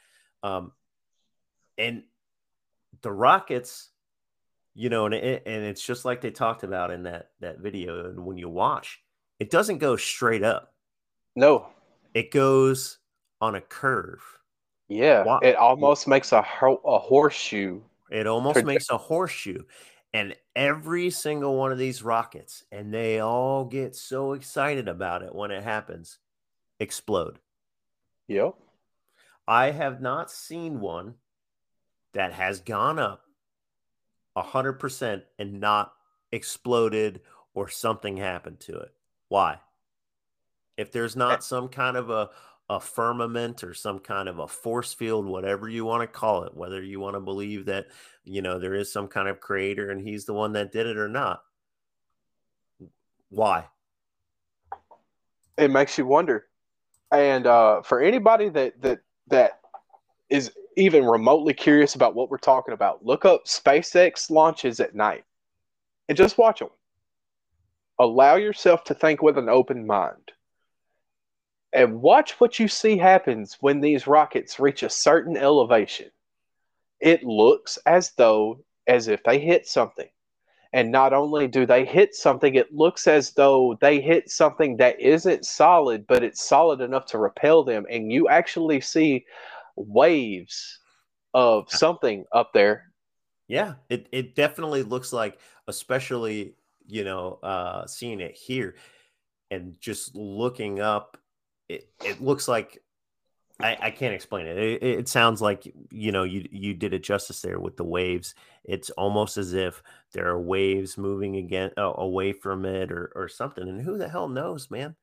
and the rockets, and it's just like they talked about in that video. And when you watch, it doesn't go straight up. No. It goes on a curve. Yeah. Wow. It almost makes a horseshoe. It almost makes a horseshoe. And every single one of these rockets, and they all get so excited about it when it happens, explode. Yep. I have not seen one that has gone up 100% and not exploded or something happened to it. Why? If there's not some kind of a firmament or some kind of a force field, whatever you want to call it, whether you want to believe that, there is some kind of creator and he's the one that did it or not. Why? It makes you wonder. And for anybody that is even remotely curious about what we're talking about, look up SpaceX launches at night and just watch them. Allow yourself to think with an open mind and watch what you see happens when these rockets reach a certain elevation. It looks as if they hit something. And not only do they hit something, it looks as though they hit something that isn't solid, but it's solid enough to repel them. And you actually see waves of something up there. Yeah, it definitely looks like, especially seeing it here and just looking up, it looks like I can't explain it. It sounds like, you did it justice there with the waves. It's almost as if there are waves moving again away from it or something. And who the hell knows, man?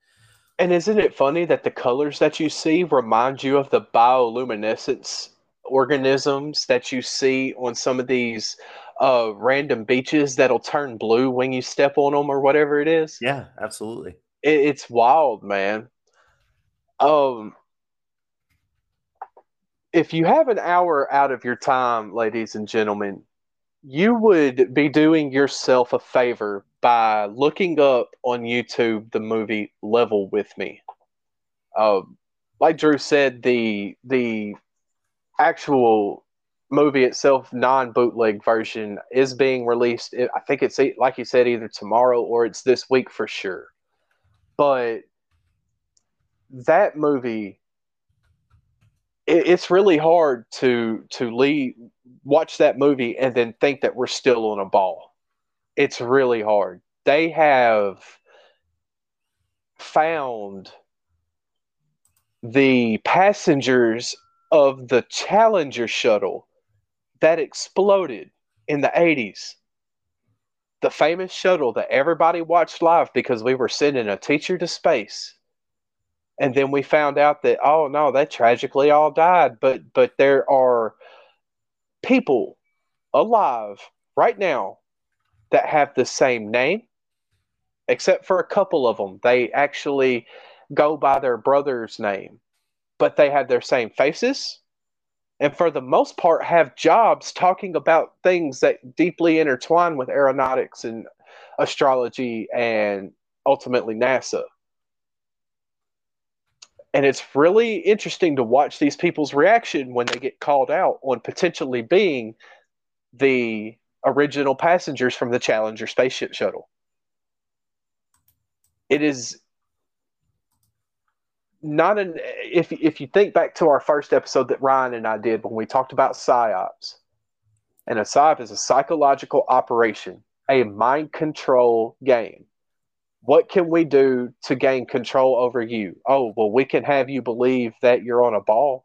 And isn't it funny that the colors that you see remind you of the bioluminescence organisms that you see on some of these random beaches that'll turn blue when you step on them or whatever it is? Yeah, absolutely. It's wild, man. If you have an hour out of your time, ladies and gentlemen, you would be doing yourself a favor by looking up on YouTube the movie Level With Me. Like Drew said, the actual movie itself, non-bootleg version, is being released. I think it's, like you said, either tomorrow or it's this week for sure. But that movie, it's really hard to watch that movie and then think that we're still on a ball. It's really hard. They have found the passengers of the Challenger shuttle that exploded in the 80s. The famous shuttle that everybody watched live because we were sending a teacher to space. And then we found out that, oh, no, they tragically all died. But there are people alive right now that have the same name, except for a couple of them. They actually go by their brother's name, but they have their same faces and for the most part have jobs talking about things that deeply intertwine with aeronautics and astrology and ultimately NASA. And it's really interesting to watch these people's reaction when they get called out on potentially being the original passengers from the Challenger spaceship shuttle. It is not an, if you think back to our first episode that Ryan and I did when we talked about psyops, and a psyop is a psychological operation, a mind control game. What can we do to gain control over you? Oh, well, we can have you believe that you're on a ball.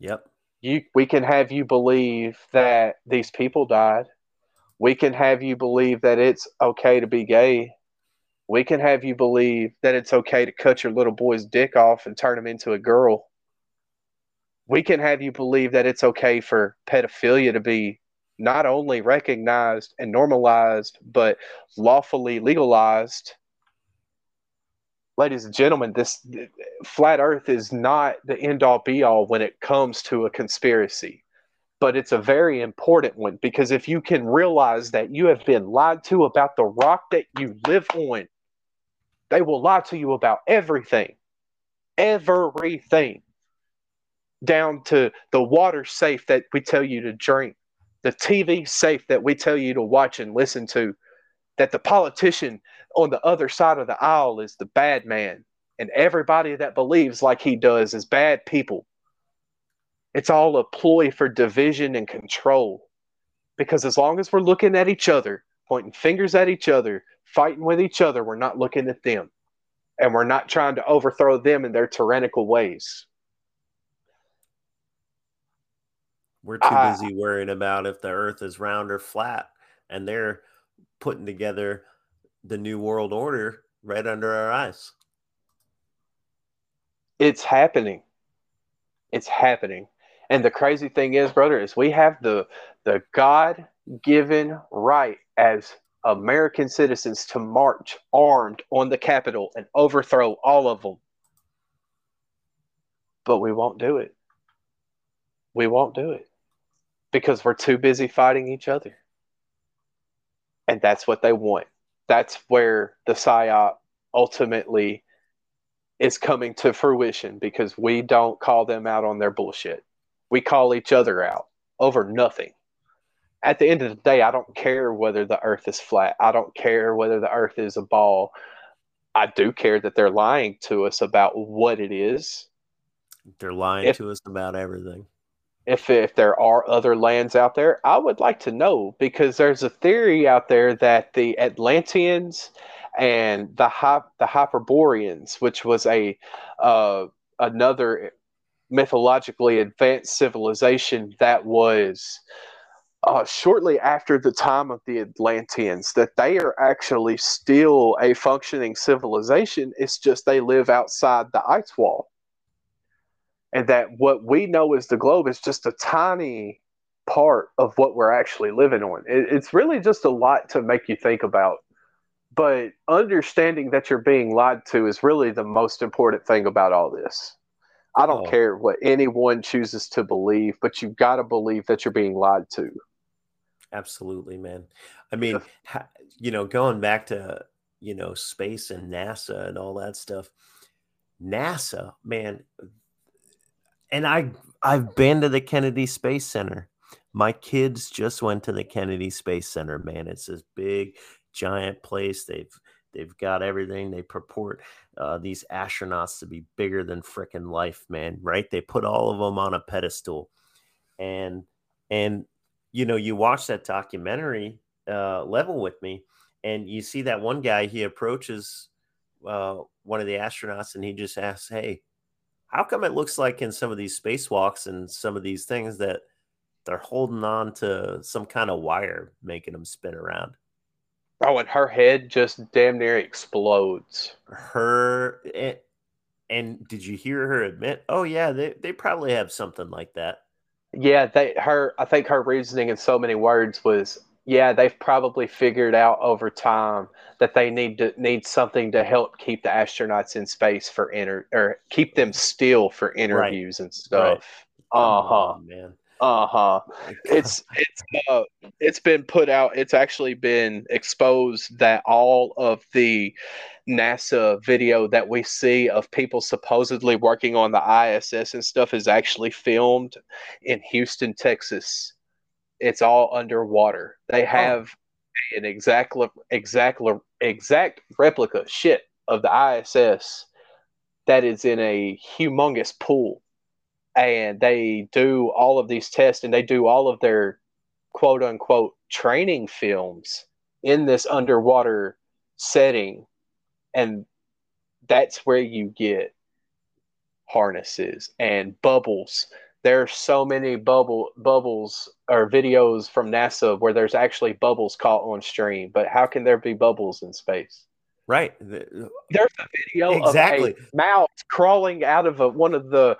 Yep. We can have you believe that these people died. We can have you believe that it's okay to be gay. We can have you believe that it's okay to cut your little boy's dick off and turn him into a girl. We can have you believe that it's okay for pedophilia to be not only recognized and normalized, but lawfully legalized. Ladies and gentlemen, this flat earth is not the end-all be-all when it comes to a conspiracy, but it's a very important one, because if you can realize that you have been lied to about the rock that you live on, they will lie to you about everything, down to the water safe that we tell you to drink, the TV safe that we tell you to watch and listen to, that the politician on the other side of the aisle is the bad man, and everybody that believes like he does is bad people. It's all a ploy for division and control, because as long as we're looking at each other, pointing fingers at each other, fighting with each other, we're not looking at them, and we're not trying to overthrow them in their tyrannical ways. We're too busy worrying about if the earth is round or flat, and they're putting together the new world order right under our eyes. It's happening. It's happening. And the crazy thing is, brother, is we have the God-given right as American citizens to march armed on the Capitol and overthrow all of them. But we won't do it. We won't do it. Because we're too busy fighting each other. And that's what they want. That's where the PSYOP ultimately is coming to fruition, because we don't call them out on their bullshit. We call each other out over nothing. At the end of the day, I don't care whether the earth is flat. I don't care whether the earth is a ball. I do care that they're lying to us about what it is. They're lying to us about everything. If there are other lands out there, I would like to know, because there's a theory out there that the Atlanteans and the Hyperboreans, which was another mythologically advanced civilization that was shortly after the time of the Atlanteans, that they are actually still a functioning civilization. It's just they live outside the ice wall. And that what we know as the globe is just a tiny part of what we're actually living on. It's really just a lot to make you think about. But understanding that you're being lied to is really the most important thing about all this. I don't care what anyone chooses to believe, but you've got to believe that you're being lied to. Absolutely, man. I mean, you know, going back to, you know, space and NASA and all that stuff, NASA, man. And I've been to the Kennedy Space Center. My kids just went to the Kennedy Space Center, man. It's this big, giant place. They've got everything. They purport these astronauts to be bigger than frickin' life, man, right? They put all of them on a pedestal. And you know, you watch that documentary, Level With Me, and you see that one guy, he approaches one of the astronauts and he just asks, hey, how come it looks like in some of these spacewalks and some of these things that they're holding on to some kind of wire, making them spin around? Oh, and her head just damn near explodes. And did you hear her admit, oh, yeah, they probably have something like that? Yeah, I think her reasoning in so many words was, yeah, they've probably figured out over time that they need something to help keep the astronauts in space for or keep them still for interviews, right, and stuff. Right. It's been put out. It's actually been exposed that all of the NASA video that we see of people supposedly working on the ISS and stuff is actually filmed in Houston, Texas. It's all underwater. They have an exact replica of the ISS that is in a humongous pool. And they do all of these tests, and they do all of their quote-unquote training films in this underwater setting. And that's where you get harnesses and bubbles. There are so many bubbles or videos from NASA where there's actually bubbles caught on stream. But how can there be bubbles in space? Right. There's a video of a mouse crawling out of one of the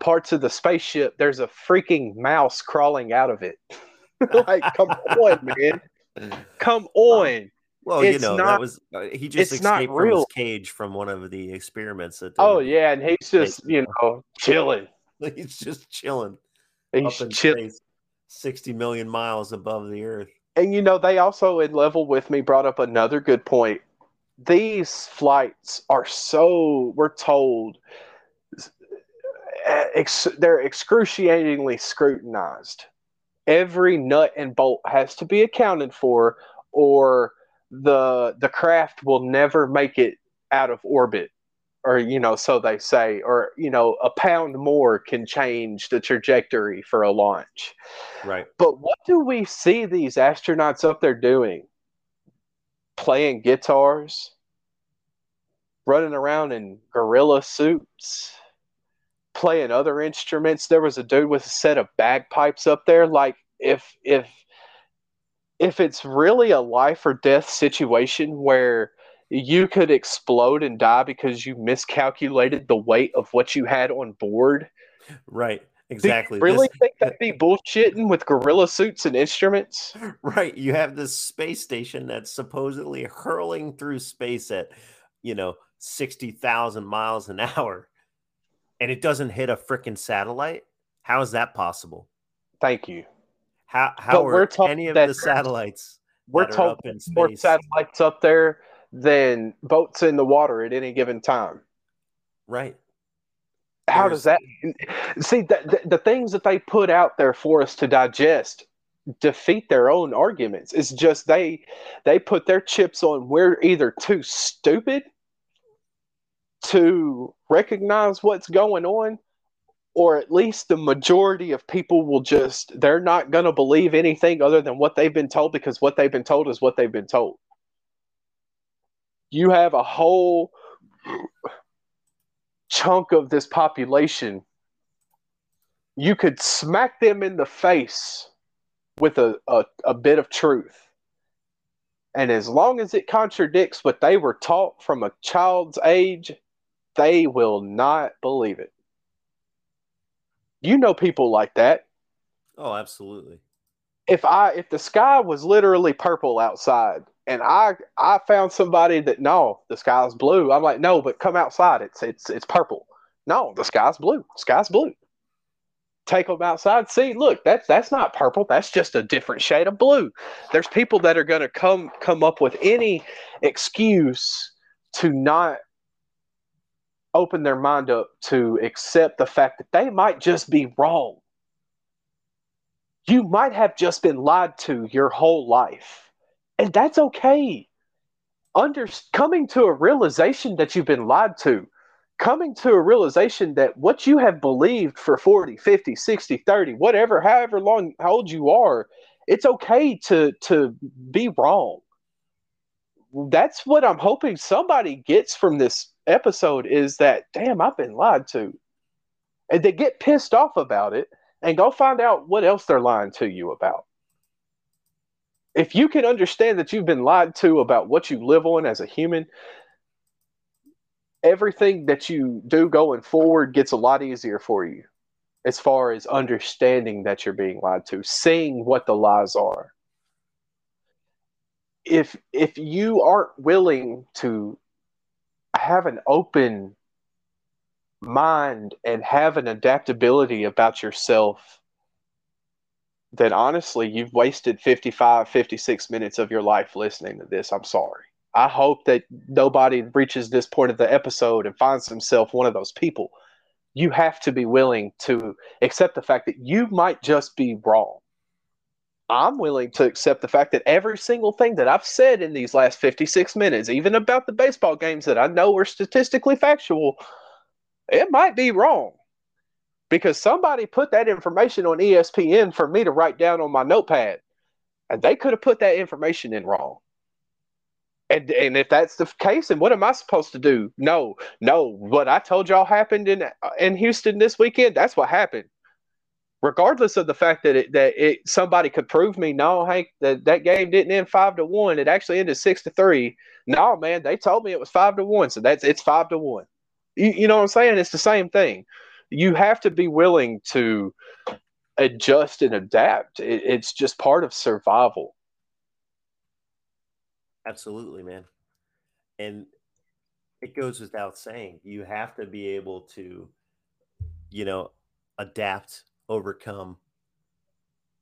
parts of the spaceship. There's a freaking mouse crawling out of it. Like, come on, man. Come on. Well, it's he just escaped from his cage from one of the experiments. And he's just, you know, chilling. He's just chilling. He's chilling. 60 million miles above the earth. And, you know, they also in Level With Me brought up another good point. These flights are we're told, they're excruciatingly scrutinized. Every nut and bolt has to be accounted for, or the craft will never make it out of orbit, or, you know, so they say, or, you know, a pound more can change the trajectory for a launch. Right. But what do we see these astronauts up there doing? Playing guitars, running around in gorilla suits, playing other instruments. There was a dude with a set of bagpipes up there. Like, if it's really a life or death situation where you could explode and die because you miscalculated the weight of what you had on board. Right. Exactly. Do you really think that'd be bullshitting with gorilla suits and instruments? Right. You have this space station that's supposedly hurling through space at, you know, 60,000 miles an hour, and it doesn't hit a freaking satellite. How is that possible? Thank you. How are any of the satellites? We're talking more satellites up there than boats in the water at any given time. Right. How does that see the things that they put out there for us to digest defeat their own arguments? It's just they put their chips on. We're either too stupid to recognize what's going on, or at least the majority of people they're not going to believe anything other than what they've been told, because what they've been told is what they've been told. You have a whole chunk of this population, you could smack them in the face with a bit of truth, and as long as it contradicts what they were taught from a child's age, they will not believe it. You know, people like that. Oh, absolutely. If the sky was literally purple outside, and I found somebody that, no, the sky's blue. I'm like, no, but come outside. It's purple. No, the sky's blue. take them outside. See, look, that's not purple. That's just a different shade of blue. There's people that are going to come up with any excuse to not open their mind up to accept the fact that they might just be wrong. You might have just been lied to your whole life, and that's okay. Coming to a realization that you've been lied to, coming to a realization that what you have believed for 40, 50, 60, 30, whatever, however long, how old you are, it's okay to be wrong. That's what I'm hoping somebody gets from this episode, is that, damn, I've been lied to. And they get pissed off about it and go find out what else they're lying to you about. If you can understand that you've been lied to about what you live on as a human, everything that you do going forward gets a lot easier for you as far as understanding that you're being lied to, seeing what the lies are. If you aren't willing to have an open mind and have an adaptability about yourself, then honestly, you've wasted 55, 56 minutes of your life listening to this. I'm sorry. I hope that nobody reaches this point of the episode and finds himself one of those people. You have to be willing to accept the fact that you might just be wrong. I'm willing to accept the fact that every single thing that I've said in these last 56 minutes, even about the baseball games that I know are statistically factual, it might be wrong. Because somebody put that information on ESPN for me to write down on my notepad, and they could have put that information in wrong. And if that's the case, then what am I supposed to do? No, what I told y'all happened in Houston this weekend, that's what happened. Regardless of the fact that somebody could prove me, no, Hank, that game didn't end 5-1. It actually ended 6-3. No, man, they told me it was 5-1, so it's 5-1. You know what I'm saying? It's the same thing. You have to be willing to adjust and adapt. It's just part of survival. Absolutely, man. And it goes without saying, you have to be able to, adapt, overcome,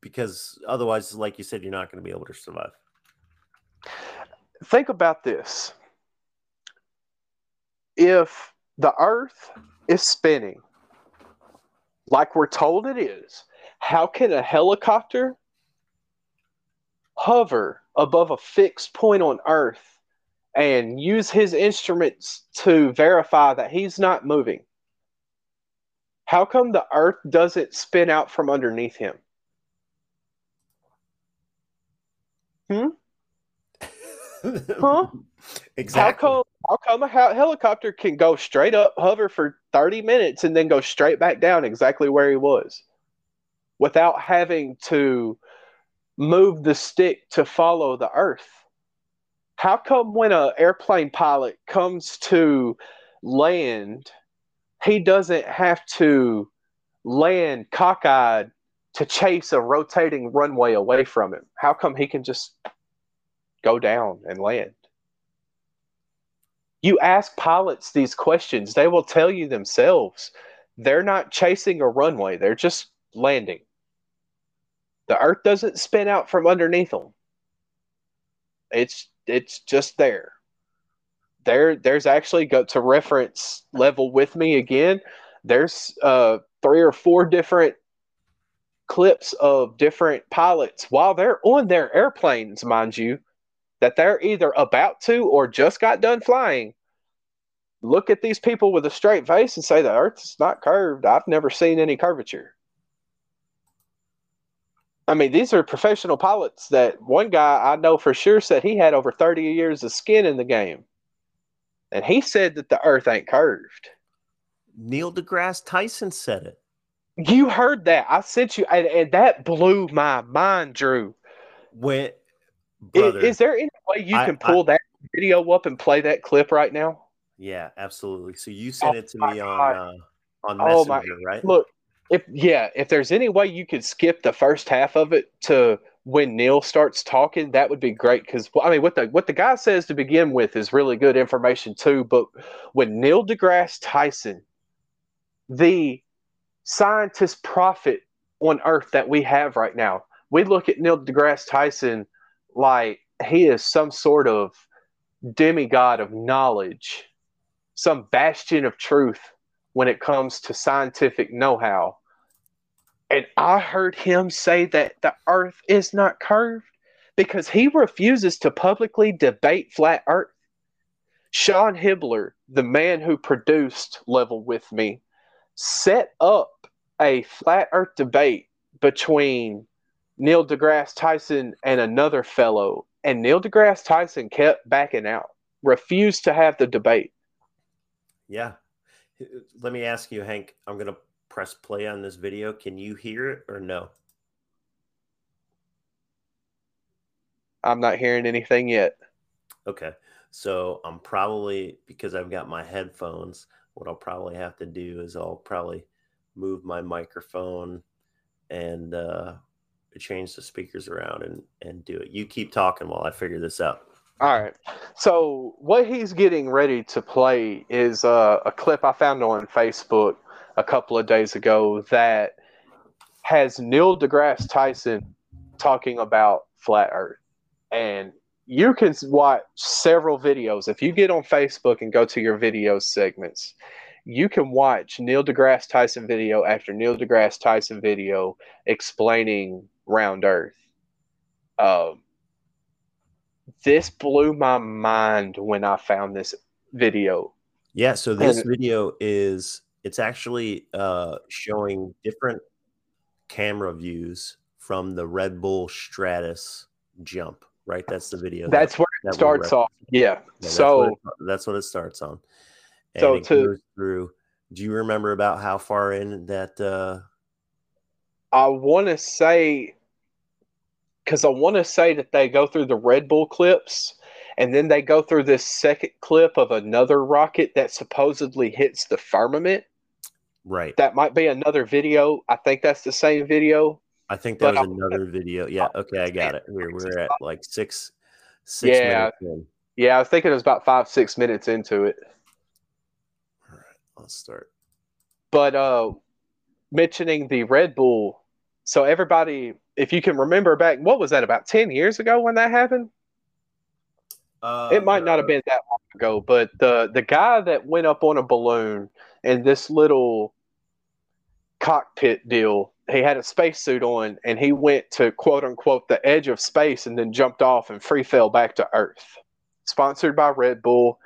because otherwise, like you said, you're not going to be able to survive. Think about this. If the earth is spinning like we're told it is, how can a helicopter hover above a fixed point on Earth and use his instruments to verify that he's not moving? How come the Earth doesn't spin out from underneath him? Huh? Exactly. How come a helicopter can go straight up, hover for 30 minutes, and then go straight back down exactly where he was without having to move the stick to follow the earth? How come when an airplane pilot comes to land, he doesn't have to land cockeyed to chase a rotating runway away from him? How come he can just go down and land? You ask pilots these questions, they will tell you themselves. They're not chasing a runway. They're just landing. The earth doesn't spin out from underneath them. It's just there. There's actually, go to reference Level With Me again, there's 3 or 4 different clips of different pilots while they're on their airplanes, mind you, that they're either about to or just got done flying, look at these people with a straight face and say, the earth's not curved. I've never seen any curvature. I mean, these are professional pilots. That one guy I know for sure said he had over 30 years of skin in the game, and he said that the earth ain't curved. Neil deGrasse Tyson said it. You heard that. I sent you, and that blew my mind, Drew. When... Brother, is there any way you can pull that video up and play that clip right now? Yeah, absolutely. So you sent it to me on Messenger, right? Look, if there's any way you could skip the first half of it to when Neil starts talking, that would be great. Because what the guy says to begin with is really good information too. But when Neil deGrasse Tyson, the scientist prophet on earth that we have right now. We look at Neil deGrasse Tyson like he is some sort of demigod of knowledge, some bastion of truth when it comes to scientific know-how. And I heard him say that the earth is not curved because he refuses to publicly debate flat earth. Sean Hibbler, the man who produced Level With Me, set up a flat earth debate between Neil deGrasse Tyson and another fellow, and Neil deGrasse Tyson kept backing out, refused to have the debate. Yeah. Let me ask you, Hank, I'm going to press play on this video. Can you hear it or no? I'm not hearing anything yet. Okay. So I'm probably, because I've got my headphones, what I'll probably have to do is I'll probably move my microphone and change the speakers around and do it. You keep talking while I figure this out. All right. So what he's getting ready to play is a clip I found on Facebook a couple of days ago that has Neil deGrasse Tyson talking about flat earth. And you can watch several videos. If you get on Facebook and go to your video segments, you can watch Neil deGrasse Tyson video after Neil deGrasse Tyson video explaining round earth. This blew my mind when I found this video. Yeah, so this video is, it's actually showing different camera views from the Red Bull Stratus jump, right? That's the video. That's where it starts off. Yeah. So that's what it starts on. So to goes through, do you remember about how far in that? I want to say, because I want to say that they go through the Red Bull clips, and then they go through this second clip of another rocket that supposedly hits the firmament. Right. That might be another video. I think that's the same video. I think that was another video. Yeah. Okay, I got it. We're at like six minutes in. Yeah, I was thinking it was about 5-6 minutes into it. All right, let's start. But mentioning the Red Bull, so everybody, if you can remember back, what was that, about 10 years ago when that happened? It might not have been that long ago, but the guy that went up on a balloon and this little cockpit deal, he had a spacesuit on and he went to quote unquote the edge of space and then jumped off and free fell back to Earth. Sponsored by Red Bull.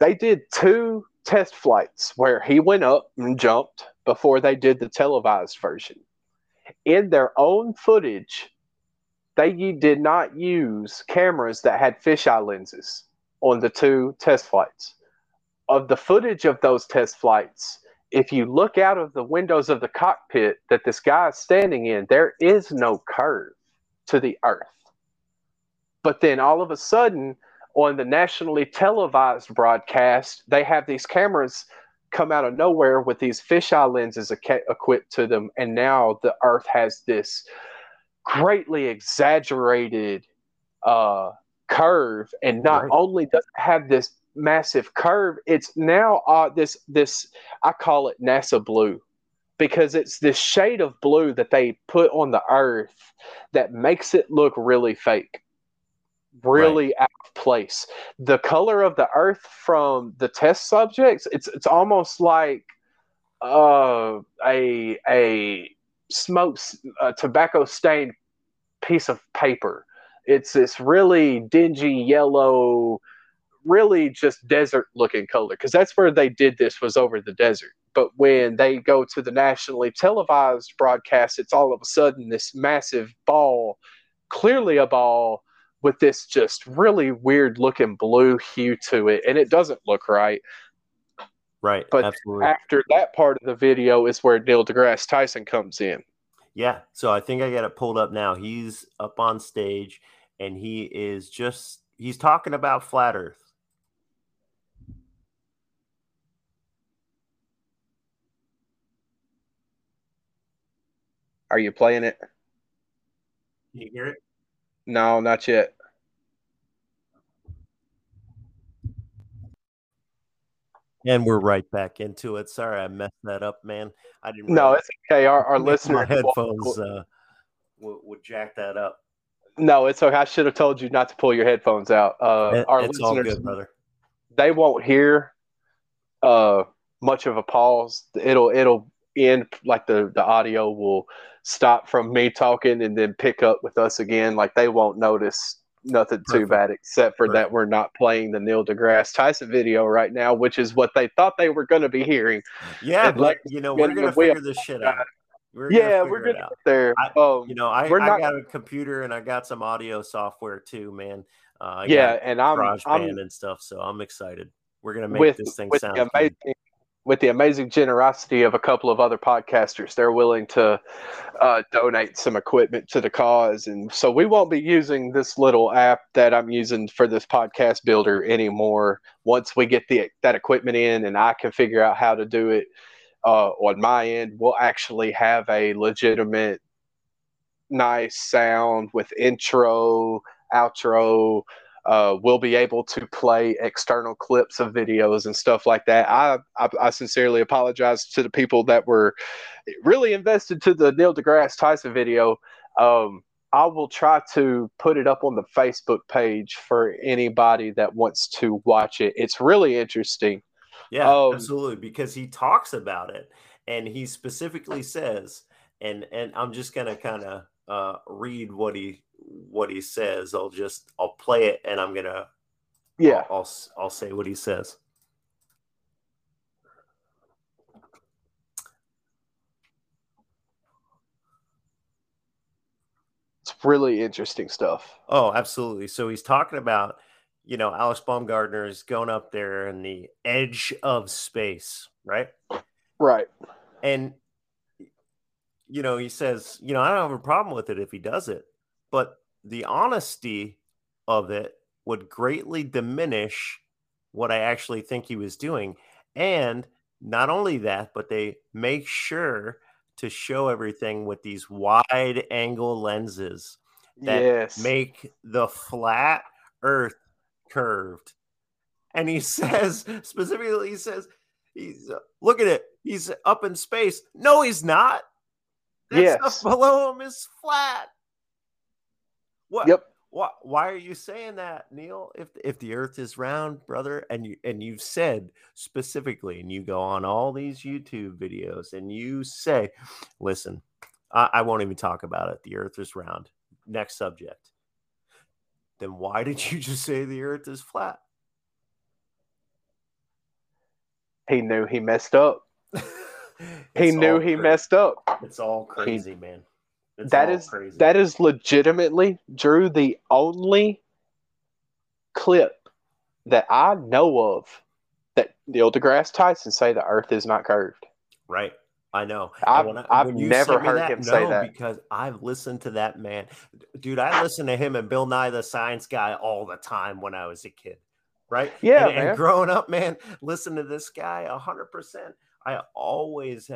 They did 2 test flights where he went up and jumped before they did the televised version. In their own footage, they did not use cameras that had fisheye lenses on the 2 test flights. Of the footage of those test flights, if you look out of the windows of the cockpit that this guy is standing in, there is no curve to the earth. But then all of a sudden, on the nationally televised broadcast, they have these cameras come out of nowhere with these fisheye lenses equipped to them, and now the earth has this greatly exaggerated curve, and not only does it have this massive curve, it's now this I call it NASA blue, because it's this shade of blue that they put on the earth that makes it look really fake, really out of place. The color of the earth from the test subjects, it's almost like a tobacco stained piece of paper. It's this really dingy yellow, really just desert looking color, because that's where they did this, was over the desert. But when they go to the nationally televised broadcast, it's all of a sudden this massive ball, clearly a ball, with this just really weird looking blue hue to it, and it doesn't look right. Right. But absolutely. After that part of the video is where Neil deGrasse Tyson comes in. Yeah. So I think I got it pulled up now. He's up on stage and he's talking about flat earth. Are you playing it? Can you hear it? No, not yet. And we're right back into it. Sorry, I messed that up, man. I didn't. No, it's okay. Our listener headphones would jack that up. No, it's okay. I should have told you not to pull your headphones out. Our listeners, good, brother. They won't hear much of a pause. It'll end like the audio will stop from me talking and then pick up with us again. Like they won't notice. Nothing too bad, except for that we're not playing the Neil deGrasse Tyson video right now, which is what they thought they were going to be hearing. Yeah, but like, you know, we're going to figure this shit out. We're going to get there. I got a computer and I got some audio software too, man. And GarageBand and stuff, so I'm excited. We're going to make this thing sound amazing. With the amazing generosity of a couple of other podcasters, they're willing to donate some equipment to the cause. And so we won't be using this little app that I'm using for this podcast builder anymore. Once we get that equipment in and I can figure out how to do it on my end, we'll actually have a legitimate, nice sound with intro, outro. We'll be able to play external clips of videos and stuff like that. I sincerely apologize to the people that were really invested to the Neil deGrasse Tyson video. I will try to put it up on the Facebook page for anybody that wants to watch it. It's really interesting. Yeah, absolutely, because he talks about it and he specifically says, and I'm just going to kind of read what he says. I'll play it and I'm gonna I'll say what he says. It's really interesting stuff. Oh, absolutely. So he's talking about, you know, Alex Baumgartner is going up there in the edge of space, right, and you know, he says, you know, I don't have a problem with it if he does it, but the honesty of it would greatly diminish what I actually think he was doing. And not only that, but they make sure to show everything with these wide angle lenses that make the flat earth curved. And he says, specifically, he's look at it. He's up in space. No, he's not. That stuff below him is flat. What? Yep. Why are you saying that, Neil? If the Earth is round, brother, and you've said specifically, and you go on all these YouTube videos and you say, "Listen, I won't even talk about it. The Earth is round." Next subject. Then why did you just say the Earth is flat? He knew he messed up. It's all crazy, man. That is legitimately, Drew, the only clip that I know of that Neil deGrasse Tyson say the Earth is not curved. Right, I know. I've never heard him say that, because I've listened to that man, dude. I listened to him and Bill Nye the Science Guy all the time when I was a kid. Right? Yeah, and growing up, man, listen to this guy 100%. I always,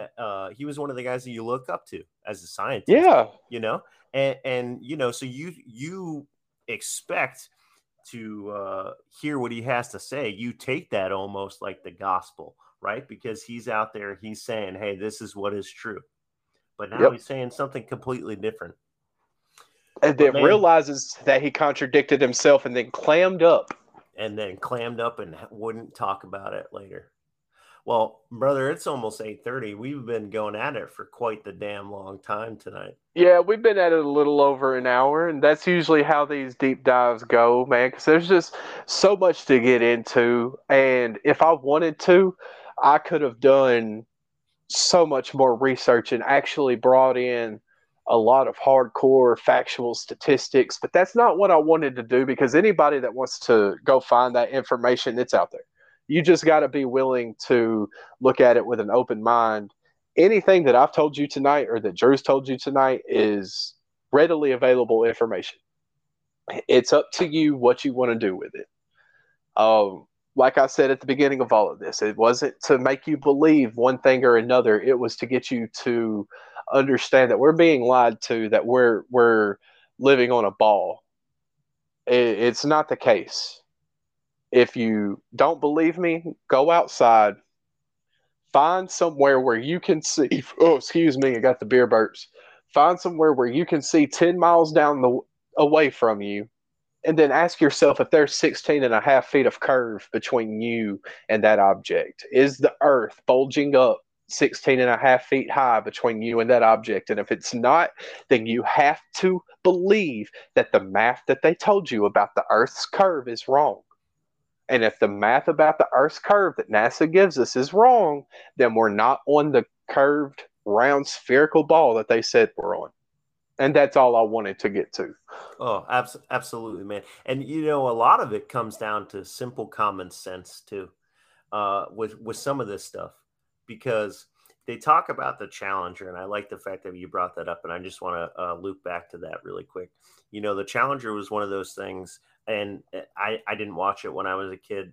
he was one of the guys that you look up to as a scientist. Yeah, you know, and you know, so you expect to hear what he has to say. You take that almost like the gospel, right? Because he's out there, he's saying, "Hey, this is what is true," but now he's saying something completely different. And then realizes that he contradicted himself, and then clammed up and wouldn't talk about it later. Well, brother, it's almost 8:30. We've been going at it for quite the damn long time tonight. Yeah, we've been at it a little over an hour, and that's usually how these deep dives go, man, because there's just so much to get into. And if I wanted to, I could have done so much more research and actually brought in a lot of hardcore factual statistics, but that's not what I wanted to do, because anybody that wants to go find that information, it's out there. You just got to be willing to look at it with an open mind. Anything that I've told you tonight or that Drew's told you tonight is readily available information. It's up to you what you want to do with it. Like I said at the beginning of all of this, it wasn't to make you believe one thing or another. It was to get you to understand that we're being lied to, that we're living on a ball. It's not the case. If you don't believe me, go outside, Find somewhere where you can see – oh, excuse me, I got the beer burps. Find somewhere where you can see 10 miles down the away from you, and then ask yourself if there's 16 and a half feet of curve between you and that object. Is the earth bulging up 16 and a half feet high between you and that object? And if it's not, then you have to believe that the math that they told you about the earth's curve is wrong. And if the math about the earth's curve that NASA gives us is wrong, then we're not on the curved, round, spherical ball that they said we're on. And that's all I wanted to get to. Oh, absolutely, man. And, you know, a lot of it comes down to simple common sense, too, with some of this stuff. Because they talk about the Challenger, and I like the fact that you brought that up, and I just want to loop back to that really quick. You know, the Challenger was one of those things, and I didn't watch it when I was a kid.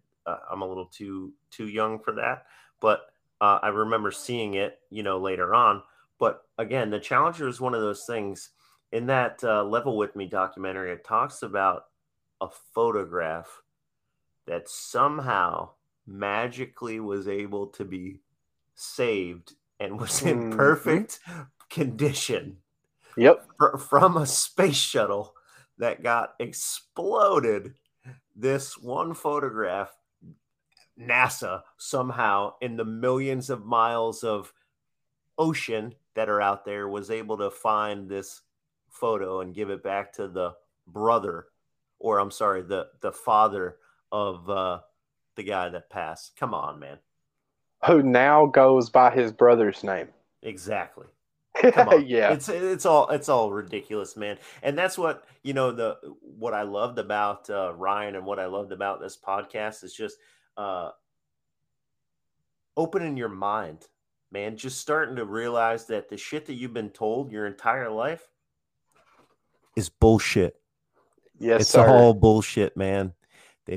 I'm a little too young for that. But I remember seeing it, you know, later on. But, again, the Challenger is one of those things. In that Level With Me documentary, it talks about a photograph that somehow magically was able to be saved and was in perfect condition. Yep. From a space shuttle that got exploded. This one photograph, NASA somehow in the millions of miles of ocean that are out there was able to find this photo and give it back to the brother, or I'm sorry, the father of the guy that passed. Come on, man. Who now goes by his brother's name. Exactly. Come on. Yeah. It's all ridiculous, man. And that's what, you know, what I loved about Ryan and what I loved about this podcast is just opening your mind, man. Just starting to realize that the shit that you've been told your entire life is bullshit. Yes, it's all bullshit, man.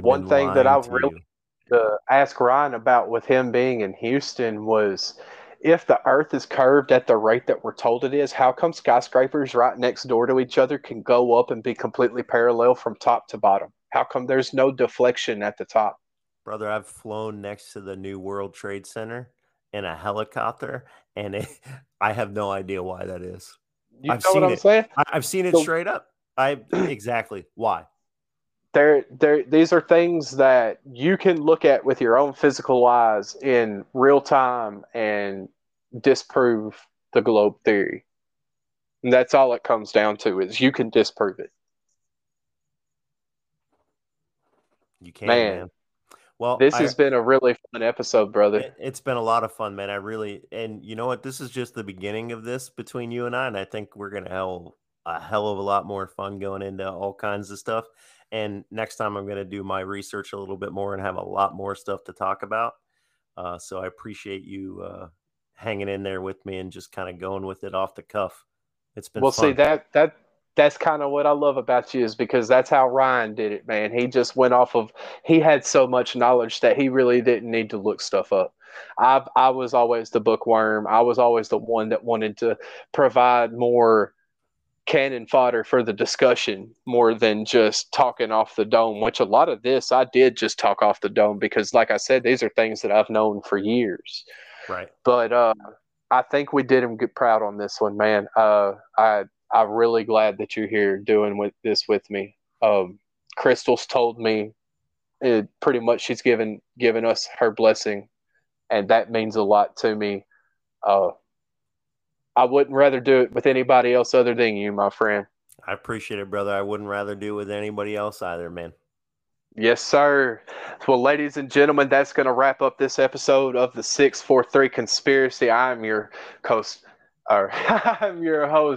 One thing that I've really to ask Ryan about with him being in Houston was, if the earth is curved at the rate that we're told it is, how come skyscrapers right next door to each other can go up and be completely parallel from top to bottom? How come there's no deflection at the top? Brother, I've flown next to the new World Trade Center in a helicopter, and I have no idea why that is. You I've know seen what I'm it. Saying? I've seen it straight up. Exactly. Why? These are things that you can look at with your own physical eyes in real time and disprove the globe theory. And that's all it comes down to, is you can disprove it. You can, man. Well, this has been a really fun episode, brother. It's been a lot of fun, man. And you know what? This is just the beginning of this between you and I think we're going to have a hell of a lot more fun going into all kinds of stuff. And next time I'm going to do my research a little bit more and have a lot more stuff to talk about. So I appreciate you hanging in there with me and just kind of going with it off the cuff. It's been fun. Well, see, that's kind of what I love about you, is because that's how Ryan did it, man. He just went off of – he had so much knowledge that he really didn't need to look stuff up. I was always the bookworm. I was always the one that wanted to provide more – cannon fodder for the discussion more than just talking off the dome, which a lot of this I did just talk off the dome because, like I said, these are things that I've known for years. Right. But I think we did him get proud on this one, man. I'm really glad that you're here doing this with me. Crystal's told me pretty much she's given us her blessing, and that means a lot to me. I wouldn't rather do it with anybody else other than you, my friend. I appreciate it, brother. I wouldn't rather do it with anybody else either, man. Yes, sir. Well, ladies and gentlemen, that's going to wrap up this episode of the 643 Conspiracy. I'm your host,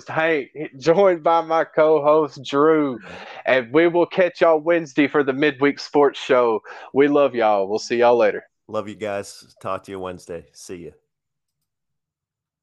Hank, joined by my co-host, Drew. And we will catch y'all Wednesday for the midweek sports show. We love y'all. We'll see y'all later. Love you guys. Talk to you Wednesday. See you.